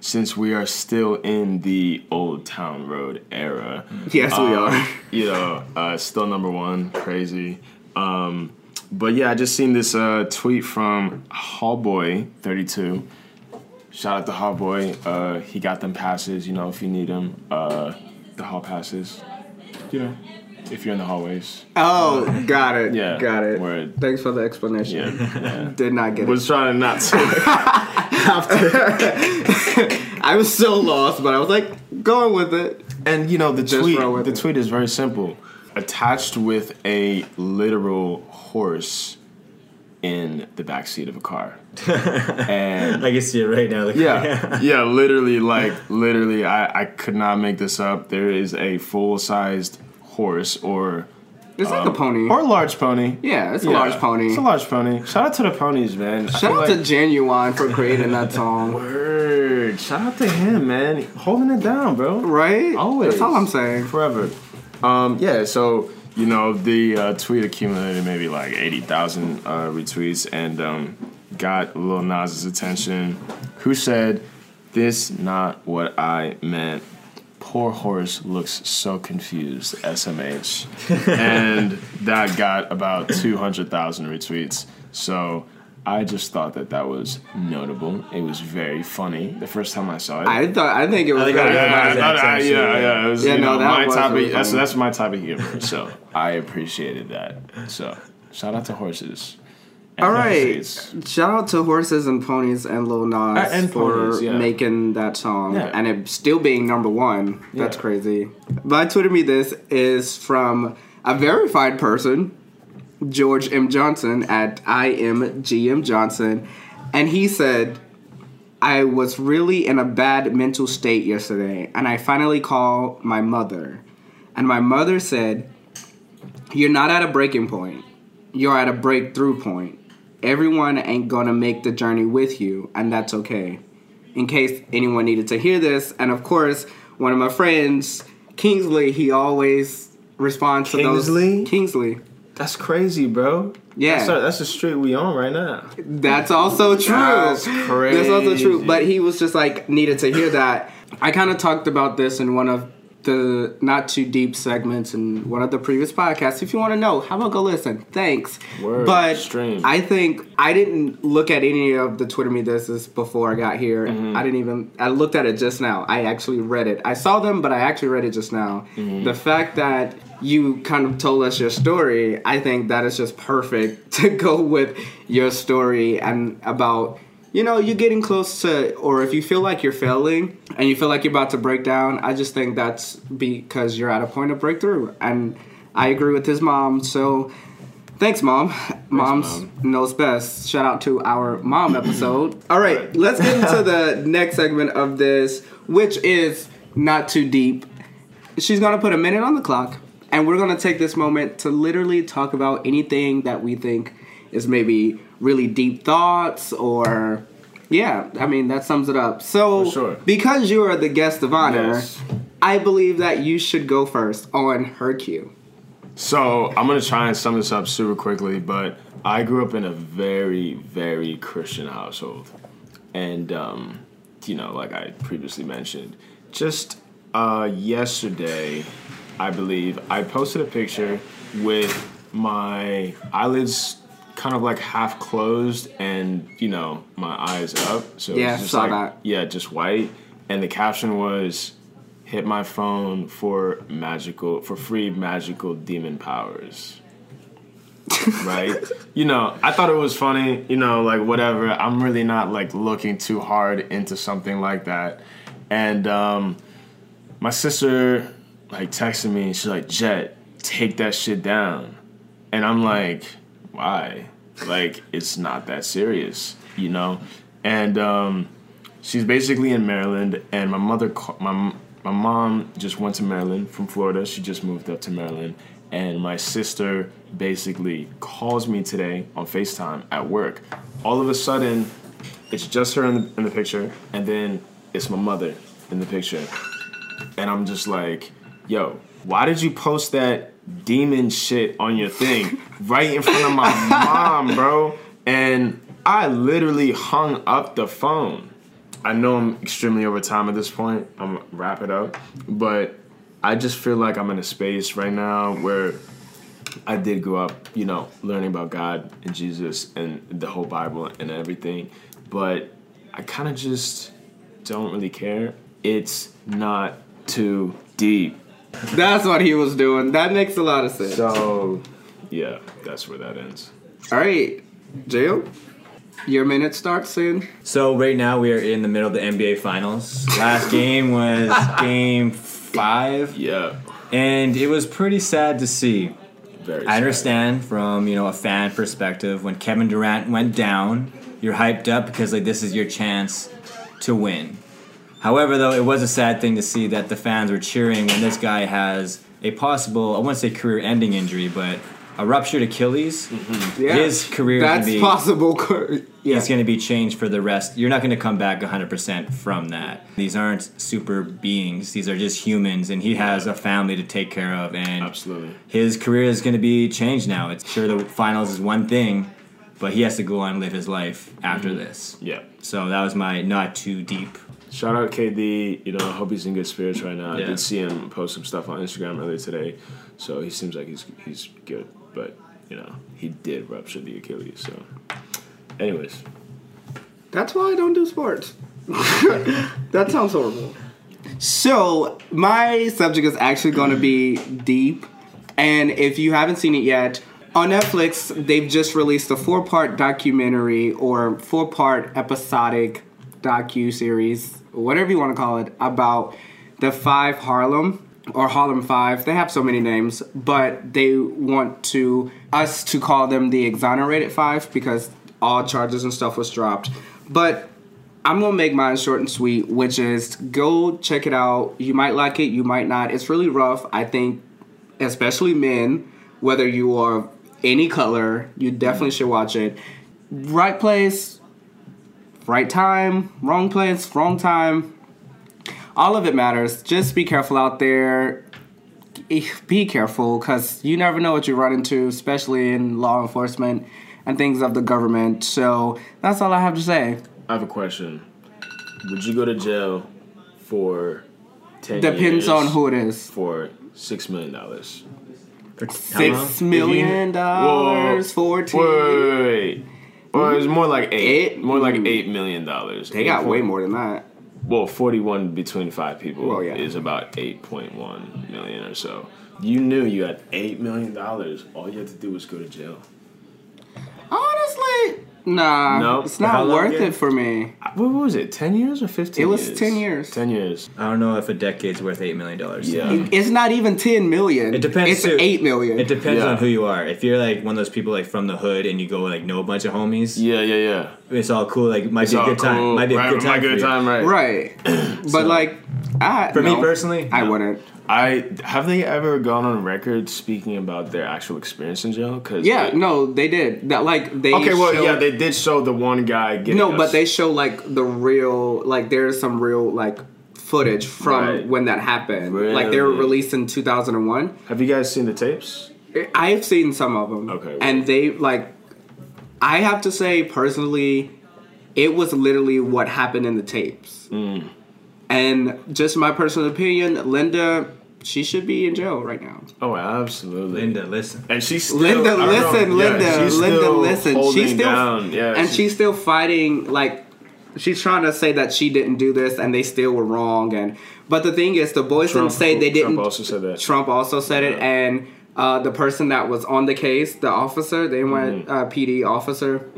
Since we are still in the Old Town Road era. Yes, we are. You know, still #1, crazy. But yeah, I just seen this tweet from Hallboy32. Shout out to Hallboy. He got them passes, you know, if you need them. The hall passes. You know, if you're in the hallways. Oh, got it. Yeah. Got it. Word. Thanks for the explanation. Yeah. Did not get it. Was trying not to. I was so lost, but I was like, going with it. And, you know, the tweet is very simple. Attached with a literal horse in the backseat of a car. And I can see it right now. Literally, I could not make this up. There is a full-sized horse or... It's like a pony. Or a large pony. Yeah, it's a large pony. It's a large pony. Shout out to the ponies, man. Shout out to Genuine for creating that song. Word. Shout out to him, man. Holding it down, bro. Right? Always. That's all I'm saying. Forever. So, you know, the tweet accumulated maybe like 80,000 retweets and got Lil Nas's attention, who said, "This not what I meant. Poor horse looks so confused, SMH." And that got about 200,000 retweets. So I just thought that was notable. It was very funny the first time I saw it. I think it was very funny. Yeah. It was, that's my type of humor. So I appreciated that. So shout out to horses. All right. Shout out to Horses and Ponies and Lil Nas for making that song and it still being number one. That's crazy. By Twitter me this is from a verified person, George M. Johnson at IMGM Johnson, and he said, "I was really in a bad mental state yesterday, and I finally called my mother, and my mother said, 'You're not at a breaking point. You're at a breakthrough point. Everyone ain't gonna make the journey with you, and that's okay.'" In case anyone needed to hear this, and of course, one of my friends, Kingsley, he always responds to those. Kingsley. That's crazy, bro. Yeah. That's the street we on right now. That's also true. That's crazy. That's also true. But he was just like, needed to hear that. I kind of talked about this in one of the Not Too Deep segments in one of the previous podcasts. If you want to know, how about go listen? Thanks. Word. But stream. I think I didn't look at any of the Twitter me thises before I got here. Mm-hmm. I looked at it just now. I actually read it. I saw them, but I actually read it just now. Mm-hmm. The fact that you kind of told us your story, I think that is just perfect to go with your story and about, you know, you getting close to, or if you feel like you're failing and you feel like you're about to break down, I just think that's because you're at a point of breakthrough. And I agree with his mom. So thanks, Mom. Mom knows best. Shout out to our mom episode. All right, let's get into the next segment of this, which is Not Too Deep. She's going to put a minute on the clock, and we're going to take this moment to literally talk about anything that we think is maybe really deep thoughts or, yeah, I mean, that sums it up. So, because you are the guest of honor, I believe that you should go first on her cue. So, I'm going to try and sum this up super quickly, but I grew up in a very, very Christian household. And, you know, like I previously mentioned, just yesterday, I believe, I posted a picture with my eyelids kind of like half closed and, you know, my eyes up. So yeah, just saw that. Yeah, just white. And the caption was, "Hit my phone for free magical demon powers." Right? You know, I thought it was funny, you know, like whatever. I'm really not like looking too hard into something like that. And my sister like texted me and she's like, "Jet, take that shit down." And I'm like, why? Like, it's not that serious, you know? And she's basically in Maryland, and my mother, my mom just went to Maryland from Florida. She just moved up to Maryland. And my sister basically calls me today on FaceTime at work. All of a sudden, it's just her in the picture, and then it's my mother in the picture. And I'm just like, yo, why did you post that demon shit on your thing right in front of my mom, bro? And I literally hung up the phone. I know I'm extremely over time at this point. I'm gonna wrap it up. But I just feel like I'm in a space right now where I did grow up, you know, learning about God and Jesus and the whole Bible and everything. But I kind of just don't really care. It's not too deep. That's what he was doing. That makes a lot of sense. So, yeah, that's where that ends. All right, Jayo, your minute starts soon. So right now we are in the middle of the NBA Finals. Last game was Game 5. Yeah. And it was pretty sad to see. I understand from, you know, a fan perspective, when Kevin Durant went down, you're hyped up because, like, this is your chance to win. However, though, it was a sad thing to see that the fans were cheering when this guy has a possible, I wouldn't say career-ending injury, but a ruptured Achilles. Mm-hmm. Yeah. His career is going to be possible. Yeah. It's going to be changed for the rest. You're not going to come back 100% from that. These aren't super beings. These are just humans, and he has a family to take care of. And absolutely, his career is going to be changed now. It's sure the finals is one thing, but he has to go on and live his life after this. Yeah. So that was my not too deep. Shout out KD, you know, I hope he's in good spirits right now. Yeah. I did see him post some stuff on Instagram earlier today, so he seems like he's good. But, you know, he did rupture the Achilles, so. Anyways. That's why I don't do sports. That sounds horrible. So, my subject is actually going to be deep, and if you haven't seen it yet, On Netflix, they've just released a four-part documentary or four-part episodic docu-series, whatever you want to call it, about the Five Harlem, or Harlem Five. They have so many names, but they want to us to call them the Exonerated Five because all charges and stuff was dropped. But I'm going to make mine short and sweet, which is go check it out. You might like it, you might not. It's really rough, I think, especially men, whether you are any color, you definitely should watch it. Right place, right time, wrong place, wrong time. All of it matters. Just be careful out there. Be careful, because you never know what you run into, especially in law enforcement and things of the government. So that's all I have to say. I have a question. Would you go to jail for 10 years? Depends on who it is. For $6 million. $6 million for 10. Wait. Or it's more like $8. More like $8 million. They got way more than that. Well, 41 between 5 people is about 8.1 million or so. You knew you had $8 million. All you had to do was go to jail. Honestly, no, it's not worth it for me. What was it? 10 years or 15? It was 10 years. 10 years. I don't know if a decade's worth $8 million. Yeah, it's not even 10 million. It depends. It's 8 million. It depends on who you are. If you're like one of those people like from the hood and you go like know a bunch of homies. Yeah. It's all cool. Like might be a good time. Might be a good time. Right. But so, like, for me personally, I wouldn't. Have they ever gone on record speaking about their actual experience in jail? They did. They did show the one guy getting but they show like the real, like there's some real like footage from when that happened. Really? Like they were released in 2001. Have you guys seen the tapes? I've seen some of them. Okay. And they I have to say personally, it was literally what happened in the tapes. Mm. And just my personal opinion, Linda, she should be in jail right now. Oh, absolutely. Linda, listen. And she's still... Linda, listen. She's still holding down. Yeah, and she's still fighting, like, she's trying to say that she didn't do this and they still were wrong. But the thing is, the boys didn't say they didn't... Trump also said that. Trump also said it. And the person that was on the case, the officer, they went PD officer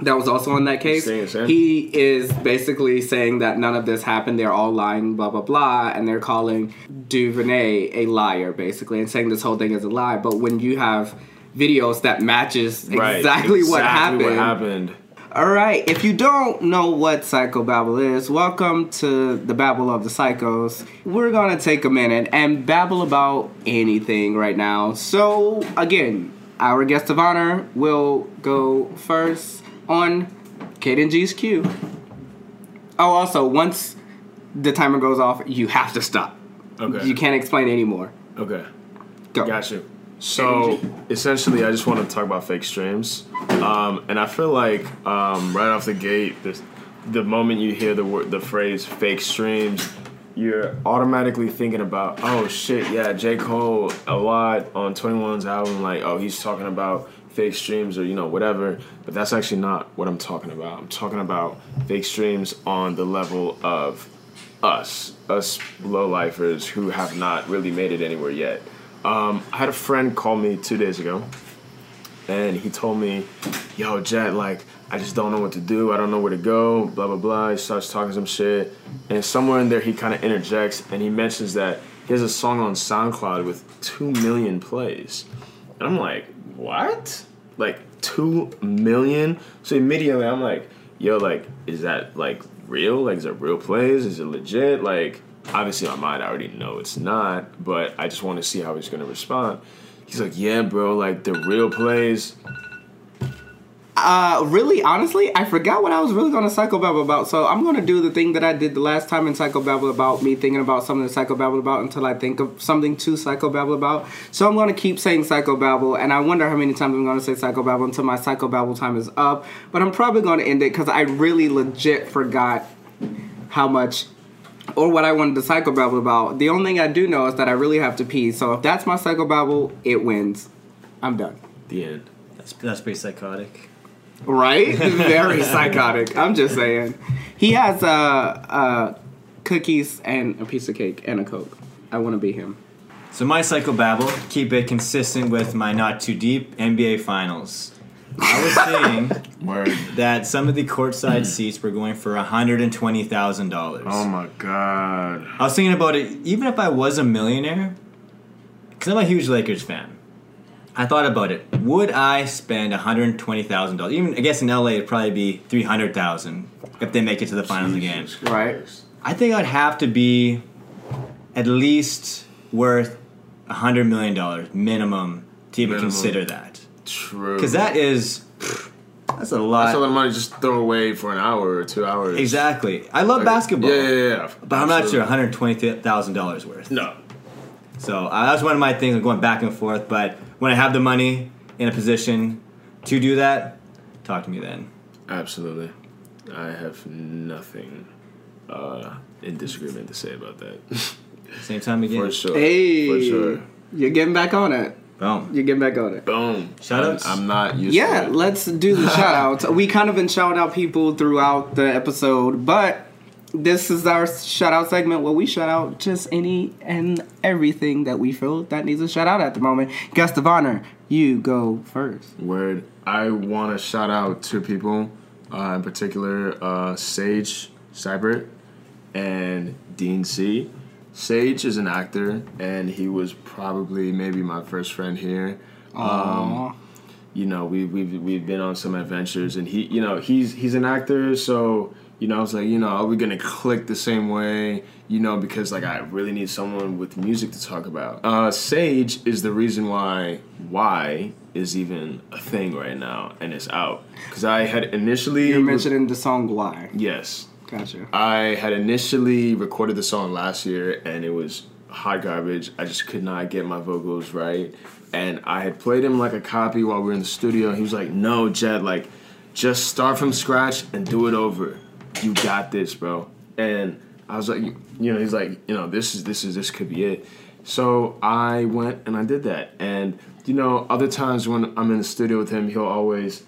that was also on that case. He is basically saying that none of this happened. They're all lying, blah, blah, blah. And they're calling DuVernay a liar, basically, and saying this whole thing is a lie. But when you have videos that matches exactly what happened. All right. If you don't know what psychobabble is, welcome to the Babble of the Psychos. We're going to take a minute and babble about anything right now. So, again, our guest of honor will go first on Kaden G's cue. Oh, also, once the timer goes off, you have to stop. Okay. You can't explain anymore. Okay. Go. Gotcha. So, essentially, I just want to talk about fake streams. And I feel like right off the gate, the moment you hear the phrase fake streams, you're automatically thinking about, oh, shit, yeah, J. Cole a lot on 21's album, like, oh, he's talking about fake streams or, you know, whatever. But that's actually not what I'm talking about. I'm talking about fake streams on the level of us lowlifers who have not really made it anywhere yet. I had a friend call me 2 days ago, and he told me, yo, Jet, like, I just don't know what to do. I don't know where to go, blah, blah, blah. He starts talking some shit, and somewhere in there he kind of interjects, and he mentions that he has a song on SoundCloud with 2 million plays. And I'm like, what? Like, 2 million? So immediately I'm like, yo, like, is that, like, real? Like, is it real plays? Is it legit? Like... Obviously, in my mind, I already know it's not, but I just want to see how he's going to respond. He's like, yeah, bro, like, the real plays. Really, honestly, I forgot what I was really going to psychobabble about, so I'm going to do the thing that I did the last time in psychobabble about me thinking about something to psychobabble about until I think of something to psychobabble about. So I'm going to keep saying psychobabble, and I wonder how many times I'm going to say psychobabble until my psychobabble time is up, but I'm probably going to end it because I really legit forgot how much... or what I wanted to psychobabble about. The only thing I do know is that I really have to pee. So if that's my psychobabble, it wins. I'm done. The end. That's pretty psychotic. Right? Very psychotic. I'm just saying. He has cookies and a piece of cake and a Coke. I want to be him. So my psychobabble, keep it consistent with my not too deep NBA Finals. I was seeing that some of the courtside seats were going for $120,000. Oh my God. I was thinking about it, even if I was a millionaire, because I'm a huge Lakers fan, I thought about it. Would I spend $120,000? Even, I guess in LA, it'd probably be $300,000 if they make it to the finals again. Right. I think I'd have to be at least worth $100 million minimum to even consider that. True. Because that is, that's a lot. That's a lot of money just throw away for an hour or 2 hours. Exactly. I love basketball. Yeah. But absolutely. I'm not sure $120,000 worth. No. So that's one of my things, I'm going back and forth. But when I have the money in a position to do that, talk to me then. Absolutely. I have nothing in disagreement to say about that. Same time again. For sure. Hey. For sure. You're getting back on it. Boom. You're getting back on it. Boom. Shoutouts? I'm not used to it. Yeah, let's do the shoutouts. We kind of been shouting out people throughout the episode, but this is our shout-out segment where we shout out just any and everything that we feel that needs a shout-out at the moment. Guest of honor, you go first. Word. I want to shout out to people, in particular Sage Seibert and Dean C. Sage is an actor, and he was probably maybe my first friend here. You know, we've been on some adventures, and he, you know, he's an actor, so you know, I was like, you know, are we gonna click the same way? You know, because like I really need someone with music to talk about. Sage is the reason why is even a thing right now, and it's out because I had initially you mentioned the song Why. Yes. Gotcha. I had initially recorded the song last year, and it was hot garbage. I just could not get my vocals right. And I had played him like a copy while we were in the studio. He was like, no, Jet, like, just start from scratch and do it over. You got this, bro. And I was like, you know, he's like, you know, this could be it. So I went and I did that. And, you know, other times when I'm in the studio with him, he'll always...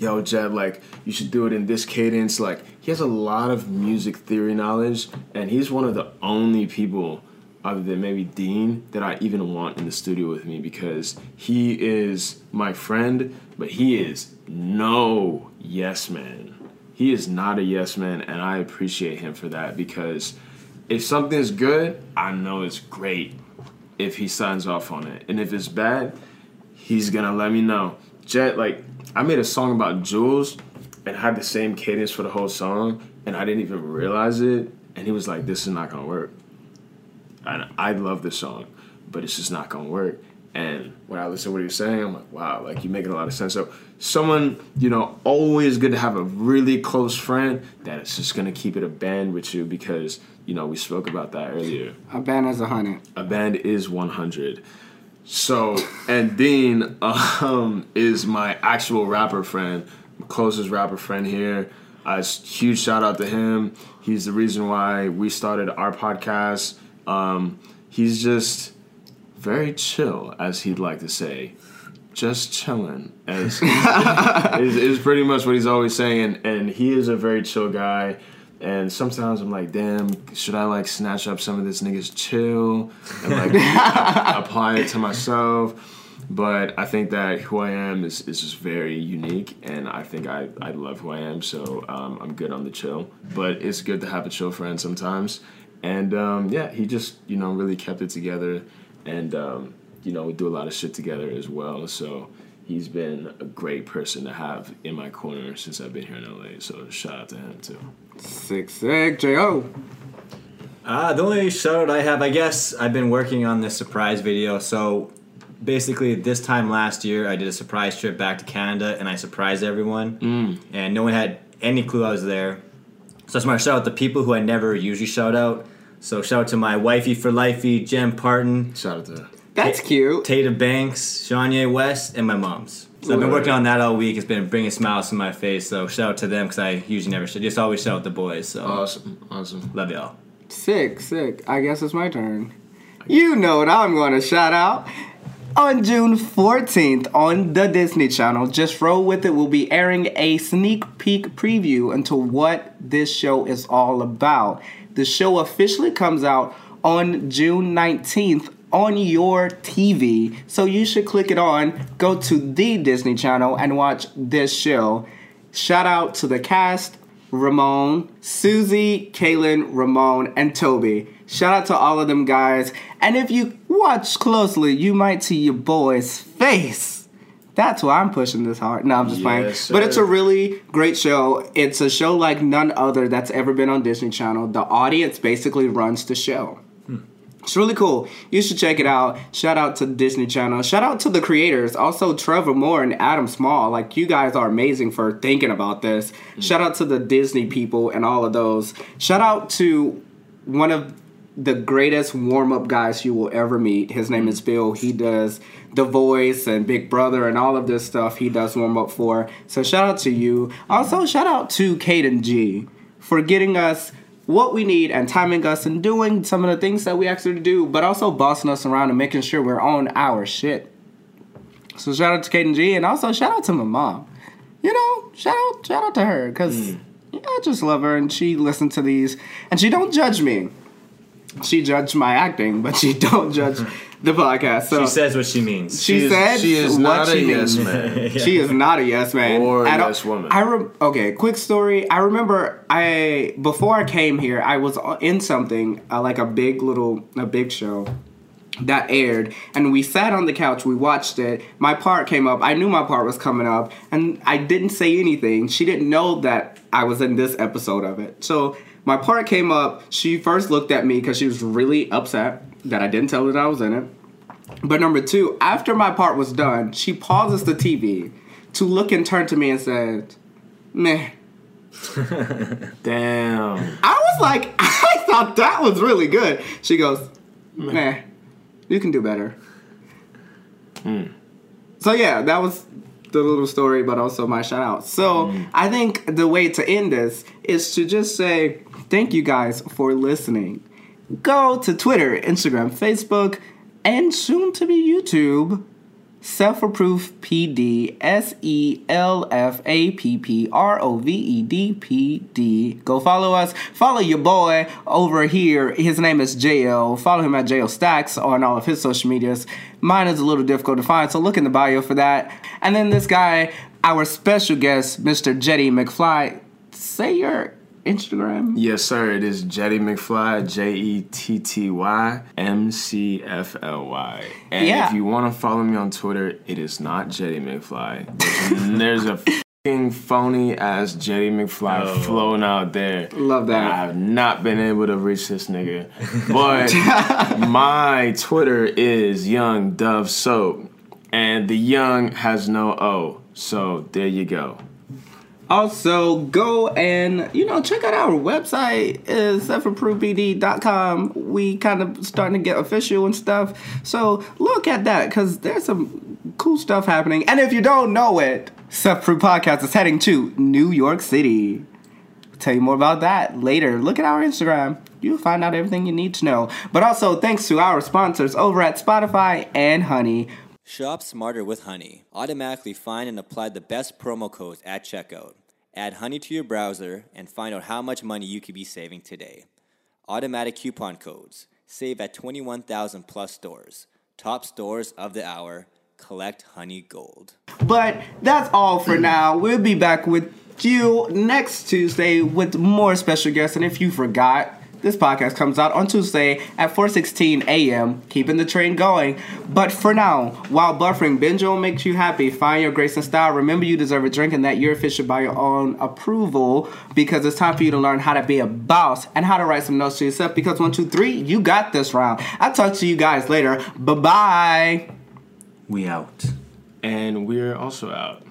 Yo, Jeb, like, you should do it in this cadence. Like, he has a lot of music theory knowledge, and he's one of the only people, other than maybe Dean, that I even want in the studio with me because he is my friend, but he is no yes man. He is not a yes man, and I appreciate him for that because if something's good, I know it's great if he signs off on it. And if it's bad, he's going to let me know. Jet, like, I made a song about Jules and had the same cadence for the whole song, and I didn't even realize it. And he was like, this is not going to work. And I love this song, but it's just not going to work. And when I listened to what he was saying, I'm like, wow, like, you're making a lot of sense. So someone, you know, always good to have a really close friend that is just going to keep it a band with you because, you know, we spoke about that earlier. A band is 100. A band is 100. So, and Dean is my actual rapper friend, my closest rapper friend here. Huge shout out to him. He's the reason why we started our podcast. He's just very chill, as he'd like to say. Just chilling, as is pretty much what he's always saying. And he is a very chill guy. And sometimes I'm like, damn, should I, like, snatch up some of this nigga's chill and, like, apply it to myself? But I think that who I am is just very unique, and I think I love who I am, so I'm good on the chill. But it's good to have a chill friend sometimes. And, yeah, he just, you know, really kept it together. And, you know, we do a lot of shit together as well, so... He's been a great person to have in my corner since I've been here in LA, so shout out to him too. Sick, J.O. The only shout out I have, I guess, I've been working on this surprise video. So basically, this time last year, I did a surprise trip back to Canada, and I surprised everyone, and no one had any clue I was there. So that's my shout out to people who I never usually shout out. So shout out to my wifey for lifey, Jen Parton. Shout out to her. That's cute. Tata Banks, Shania West, and my mom's. So I've been working on that all week. It's been bringing smiles to my face. So shout out to them because I usually never should. Just always shout out the boys. So awesome. Love y'all. Sick. I guess it's my turn. You know what I'm going to shout out. On June 14th on the Disney Channel, Just Roll With It will be airing a sneak peek preview into what this show is all about. The show officially comes out on June 19th on your TV. So you should click it on, go to the Disney Channel, and watch this show. Shout out to the cast, Ramon, Susie, Kaylin, Ramon, and Toby. Shout out to all of them guys. And if you watch closely, you might see your boy's face. That's why I'm pushing this hard. No, I'm just playing. Sir. But it's a really great show. It's a show like none other that's ever been on Disney Channel. The audience basically runs the show. It's really cool. You should check it out. Shout out to Disney Channel. Shout out to the creators. Also, Trevor Moore and Adam Small. Like, you guys are amazing for thinking about this. Shout out to the Disney people and all of those. Shout out to one of the greatest warm-up guys you will ever meet. His name is Bill. He does The Voice and Big Brother and all of this stuff he does warm-up for. So shout out to you. Also, shout out to Caden G for getting us what we need and timing us and doing some of the things that we asked her to do, but also bossing us around and making sure we're on our shit. So shout out to Caden G, and also shout out to my mom. You know, shout out to her, because I just love her, and she listens to these, and she don't judge me. She judged my acting, but she don't judge the podcast. So she says what she means. She is not a yes man. She is not a yes man or a yes woman. Okay, quick story. I remember before I came here, I was in something like a big show that aired, and we sat on the couch. We watched it. My part came up. I knew my part was coming up, and I didn't say anything. She didn't know that I was in this episode of it. So my part came up. She first looked at me because she was really upset that I didn't tell her that I was in it. But number two, after my part was done, she pauses the TV to look and turn to me and said, meh. Damn. I was like, I thought that was really good. She goes, meh. You can do better. So yeah, that was the little story, but also my shout out. So I think the way to end this is to just say, thank you guys for listening. Go to Twitter, Instagram, Facebook, and soon to be YouTube, Self Approved PD, SELFAPPROVED PD. Go follow us. Follow your boy over here. His name is Jayo. Follow him at Jayo Staxx on all of his social medias. Mine is a little difficult to find, so look in the bio for that. And then this guy, our special guest, Mr. Jetty McFly. Say your Instagram. Yes, sir. It is Jetty McFly, JETTY MCFLY. And if you want to follow me on Twitter, it is not Jetty McFly. There's a fucking phony ass Jetty McFly floating out there. Love that. I have not been able to reach this nigga. But my Twitter is Young Dove Soap, and the young has no O. So there you go. Also, go and, check out our website, selfapprovedpd.com. We kind of starting to get official and stuff. So look at that, because there's some cool stuff happening. And if you don't know it, Self Approved Podcast is heading to New York City. I'll tell you more about that later. Look at our Instagram. You'll find out everything you need to know. But also, thanks to our sponsors over at Spotify and Honey. Shop smarter with Honey. Automatically find and apply the best promo codes at checkout. Add Honey to your browser and find out how much money you could be saving today. Automatic coupon codes. Save at 21,000 plus stores. Top stores of the hour. Collect Honey Gold. But that's all for now. We'll be back with you next Tuesday with more special guests. And if you forgot, this podcast comes out on Tuesday at 4:16 a.m., keeping the train going. But for now, while buffering, Benjo makes you happy. Find your grace and style. Remember, you deserve a drink and that you're efficient by your own approval, because it's time for you to learn how to be a boss and how to write some notes to yourself, because 1, 2, 3, you got this round. I'll talk to you guys later. Bye-bye. We out. And we're also out.